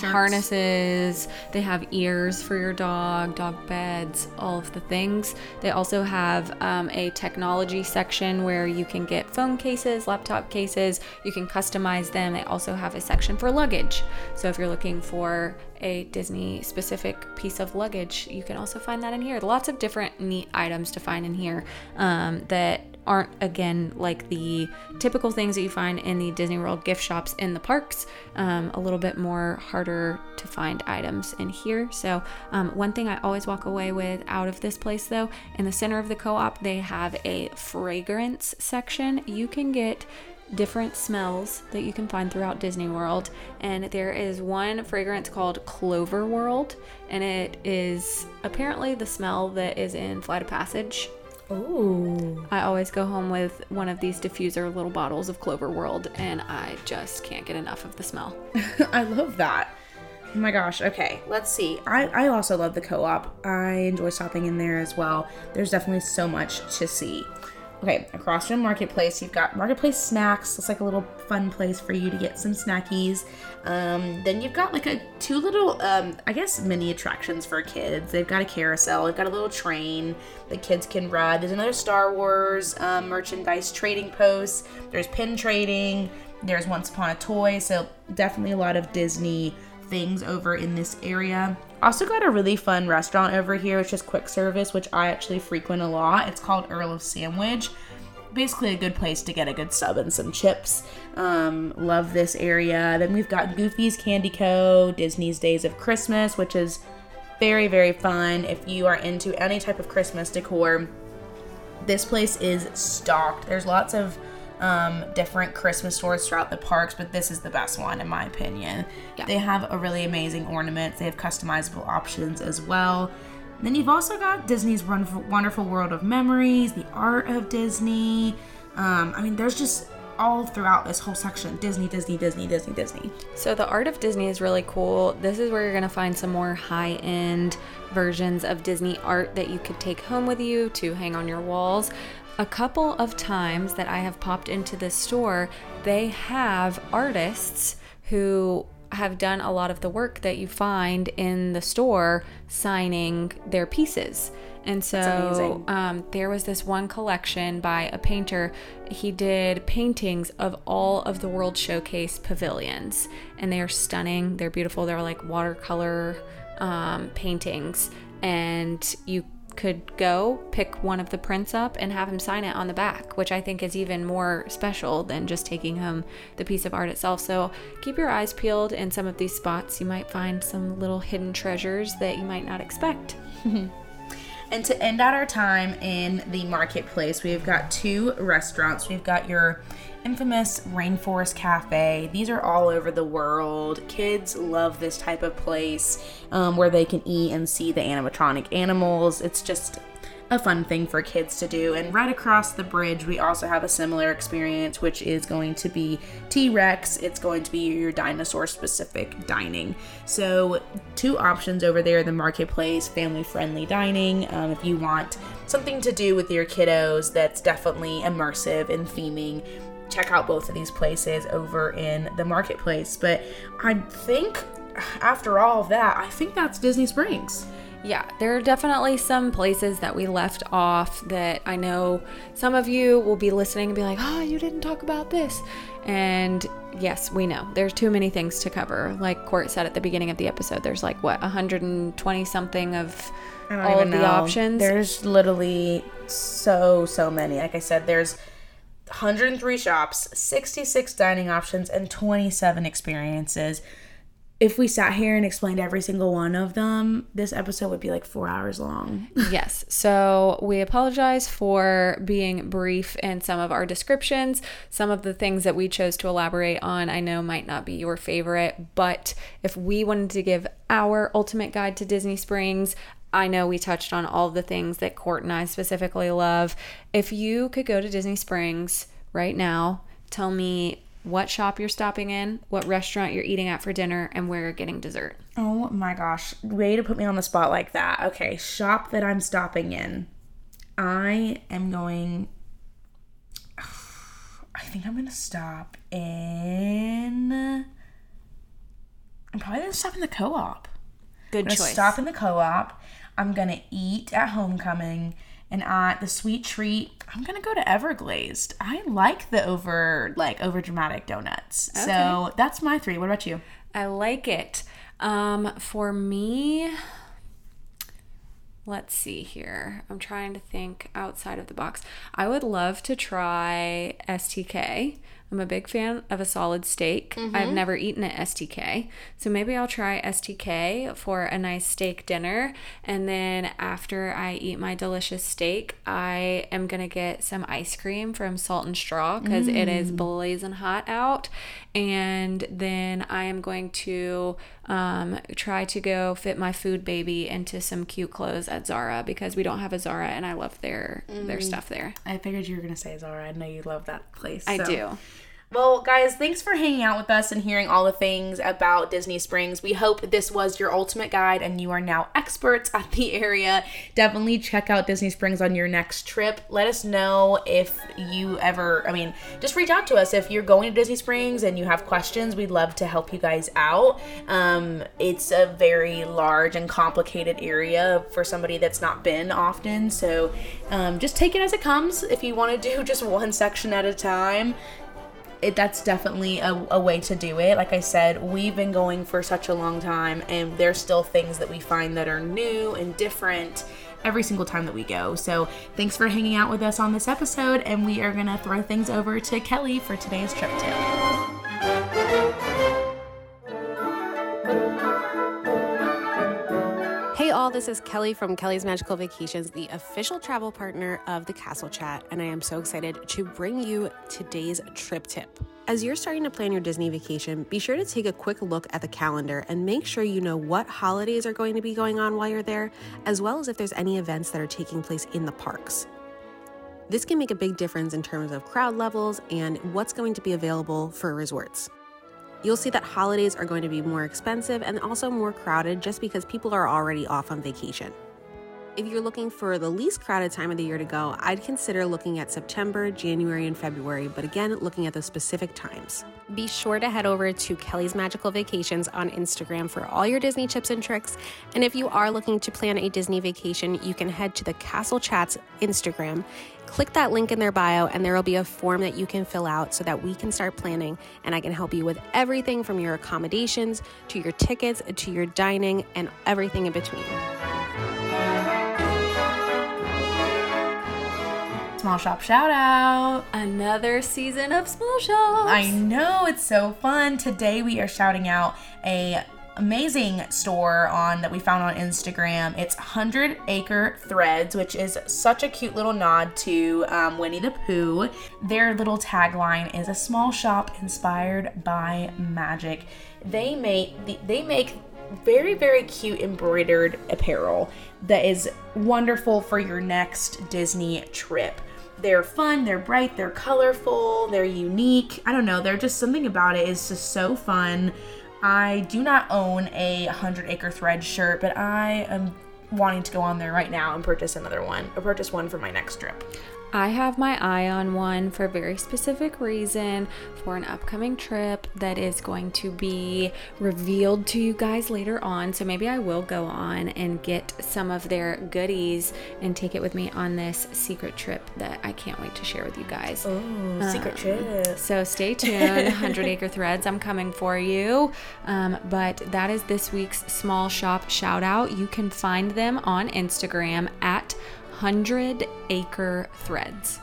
harnesses. They have ears for your dog beds, all of the things. They also have a technology section where you can get phone cases, laptop cases. You can customize them. They also have a section for luggage. So if you're looking for a Disney specific piece of luggage, you can also find that in here. Lots of different neat items to find in here that aren't, again, like the typical things that you find in the Disney World gift shops in the parks. A little bit more harder to find items in here. So one thing I always walk away with out of this place, though, in the center of the co-op, they have a fragrance section. You can get different smells that you can find throughout Disney World, and there is one fragrance called Clover World, and it is apparently the smell that is in Flight of Passage. Ooh. I always go home with one of these diffuser little bottles of Clover World, and I just can't get enough of the smell. I love that. Oh my gosh. Okay, let's see. I also love the co-op. I enjoy stopping in there as well. There's definitely so much to see. Okay, across from Marketplace, you've got Marketplace Snacks. It's like a little fun place for you to get some snackies. Then you've got like two little, I guess, mini attractions for kids. They've got a carousel. They've got a little train the kids can ride. There's another Star Wars merchandise trading post. There's pin trading. There's Once Upon a Toy. So definitely a lot of Disney things over in this area. Also got a really fun restaurant over here. It's just quick service, which I actually frequent a lot. It's called Earl of Sandwich. Basically a good place to get a good sub and some chips. Love this area. Then we've got Goofy's Candy Co., Disney's Days of Christmas, which is very, very fun. If you are into any type of Christmas decor, this place is stocked. There's lots of different Christmas stores throughout the parks, but this is the best one in my opinion. Yeah. They have a really amazing ornaments. They have customizable options as well. And then you've also got Disney's Wonderful World of Memories, the Art of Disney. I mean, there's just all throughout this whole section. Disney, Disney, Disney, Disney, Disney. So the Art of Disney is really cool. This is where you're going to find some more high-end versions of Disney art that you could take home with you to hang on your walls. A couple of times that I have popped into this store, they have artists who have done a lot of the work that you find in the store signing their pieces. And so there was this one collection by a painter. He did paintings of all of the World Showcase pavilions, and they are stunning. They're beautiful. They're like watercolor paintings, and you could go pick one of the prints up and have him sign it on the back, which I think is even more special than just taking home the piece of art itself. So keep your eyes peeled in some of these spots. You might find some little hidden treasures that you might not expect. And to end out our time in the marketplace, we've got two restaurants. We've got your infamous Rainforest Cafe. These are all over the world. Kids love this type of place where they can eat and see the animatronic animals. It's just a fun thing for kids to do. And right across the bridge, we also have a similar experience, which is going to be T-Rex. It's going to be your dinosaur-specific dining. So two options over there, the marketplace, family-friendly dining. If you want something to do with your kiddos that's definitely immersive and theming, check out both of these places over in the marketplace. But I think after all of that, I think that's Disney Springs. Yeah, there are definitely some places that we left off that I know some of you will be listening and be like, oh, you didn't talk about this. And yes, we know there's too many things to cover. Like Court said at the beginning of the episode, there's like, what, 120 something of all of the options. There's literally so many. Like I said, there's 103 shops, 66 dining options, and 27 experiences. If we sat here and explained every single one of them, this episode would be like 4 hours long. Yes. So we apologize for being brief in some of our descriptions. Some of the things that we chose to elaborate on, I know might not be your favorite, but if we wanted to give our ultimate guide to Disney Springs, I know we touched on all the things that Court and I specifically love. If you could go to Disney Springs right now, tell me what shop you're stopping in, what restaurant you're eating at for dinner, and where you're getting dessert. Oh my gosh. Way to put me on the spot like that. Okay, shop that I'm stopping in. I am going... I think I'm going to stop in... I'm probably going to stop in the Co-op. Good choice. I'm going to stop in the Co-op. I'm going to eat at Homecoming. And at the sweet treat, I'm going to go to Everglazed. I like the over dramatic donuts. Okay. So that's my three. What about you? I like it. For me, let's see here. I'm trying to think outside of the box. I would love to try STK. I'm a big fan of a solid steak. Mm-hmm. I've never eaten at STK. So maybe I'll try STK for a nice steak dinner. And then after I eat my delicious steak, I am going to get some ice cream from Salt and Straw because it is blazing hot out. And then I am going to try to go fit my food baby into some cute clothes at Zara because we don't have a Zara and I love their stuff there. I figured you were going to say Zara. I know you love that place. I do. Well, guys, thanks for hanging out with us and hearing all the things about Disney Springs. We hope this was your ultimate guide and you are now experts at the area. Definitely check out Disney Springs on your next trip. Let us know if you ever, just reach out to us if you're going to Disney Springs and you have questions. We'd love to help you guys out. It's a very large and complicated area for somebody that's not been often. So just take it as it comes. If you want to do just one section at a time, that's definitely a way to do it. Like I said, we've been going for such a long time and there's still things that we find that are new and different every single time that we go. So thanks for hanging out with us on this episode, and we are going to throw things over to Kelly for today's trip tip. Hey all, this is Kelly from Kelly's Magical Vacations, the official travel partner of the Castle Chat, and I am so excited to bring you today's trip tip. As you're starting to plan your Disney vacation, be sure to take a quick look at the calendar and make sure you know what holidays are going to be going on while you're there, as well as if there's any events that are taking place in the parks. This can make a big difference in terms of crowd levels and what's going to be available for resorts. You'll see that holidays are going to be more expensive and also more crowded just because people are already off on vacation. If you're looking for the least crowded time of the year to go, I'd consider looking at September, January, and February, but again, looking at those specific times. Be sure to head over to Kelly's Magical Vacations on Instagram for all your Disney tips and tricks. And if you are looking to plan a Disney vacation, you can head to the Castle Chat's Instagram. Click that link in their bio and there will be a form that you can fill out so that we can start planning and I can help you with everything from your accommodations to your tickets to your dining and everything in between. Small shop shout out. Another season of small shops. I know, it's so fun. Today we are shouting out a amazing store that we found on Instagram. It's 100 Acre Threads, which is such a cute little nod to Winnie the Pooh. Their little tagline is a small shop inspired by magic. They make very, very cute embroidered apparel that is wonderful for your next Disney trip. They're fun, they're bright, they're colorful, they're unique. I don't know, they're just something about it is just so fun. I do not own a 100 Acre Thread shirt, but I am wanting to go on there right now and purchase one for my next trip. I have my eye on one for a very specific reason for an upcoming trip that is going to be revealed to you guys later on. So maybe I will go on and get some of their goodies and take it with me on this secret trip that I can't wait to share with you guys. Oh, secret trip. So stay tuned. 100 Acre Threads, I'm coming for you. But that is this week's small shop shout out. You can find them on Instagram at 100 Acre Threads.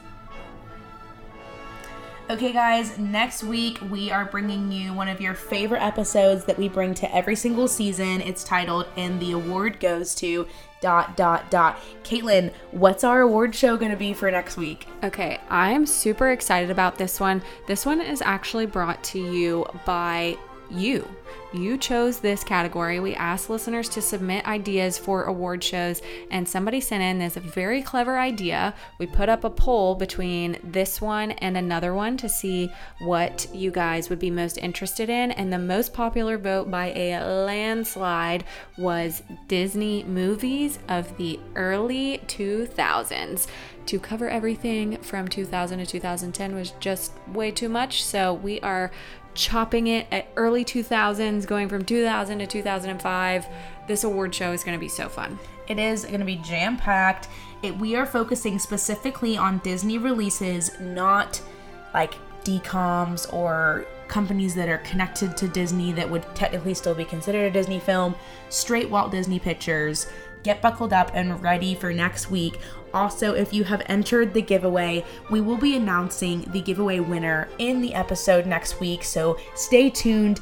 Okay, guys, next week we are bringing you one of your favorite episodes that we bring to every single season. It's titled, And the Award Goes to... ... Caitlin, what's our award show going to be for next week? Okay, I'm super excited about this one. This one is actually brought to you by you. You chose this category. We asked listeners to submit ideas for award shows, and somebody sent in this very clever idea. We put up a poll between this one and another one to see what you guys would be most interested in, and the most popular vote by a landslide was Disney movies of the early 2000s. To cover everything from 2000 to 2010 was just way too much, so we are chopping it at early 2000s, going from 2000 to 2005. This award show is going to be so fun. It is going to be jam-packed. We are focusing specifically on Disney releases, not like DCOMs or companies that are connected to Disney that would technically still be considered a Disney film. Straight Walt Disney Pictures. Get buckled up and ready for next week. Also, if you have entered the giveaway, we will be announcing the giveaway winner in the episode next week, so stay tuned.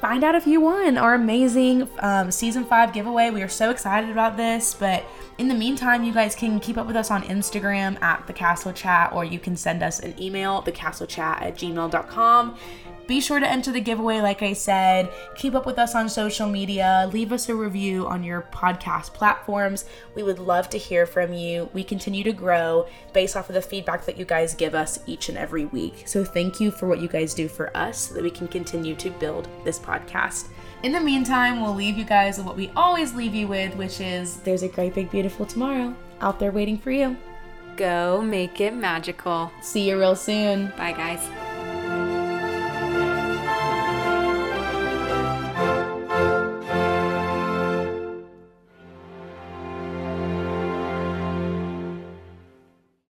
Find out if you won our amazing Season 5 giveaway. We are so excited about this, but in the meantime, you guys can keep up with us on Instagram at The Castle Chat, or you can send us an email, thecastlechat@gmail.com. Be sure to enter the giveaway, like I said. Keep up with us on social media. Leave us a review on your podcast platforms. We would love to hear from you. We continue to grow based off of the feedback that you guys give us each and every week. So thank you for what you guys do for us so that we can continue to build this podcast. In the meantime, we'll leave you guys with what we always leave you with, which is there's a great big beautiful tomorrow out there waiting for you. Go make it magical. See you real soon. Bye, guys.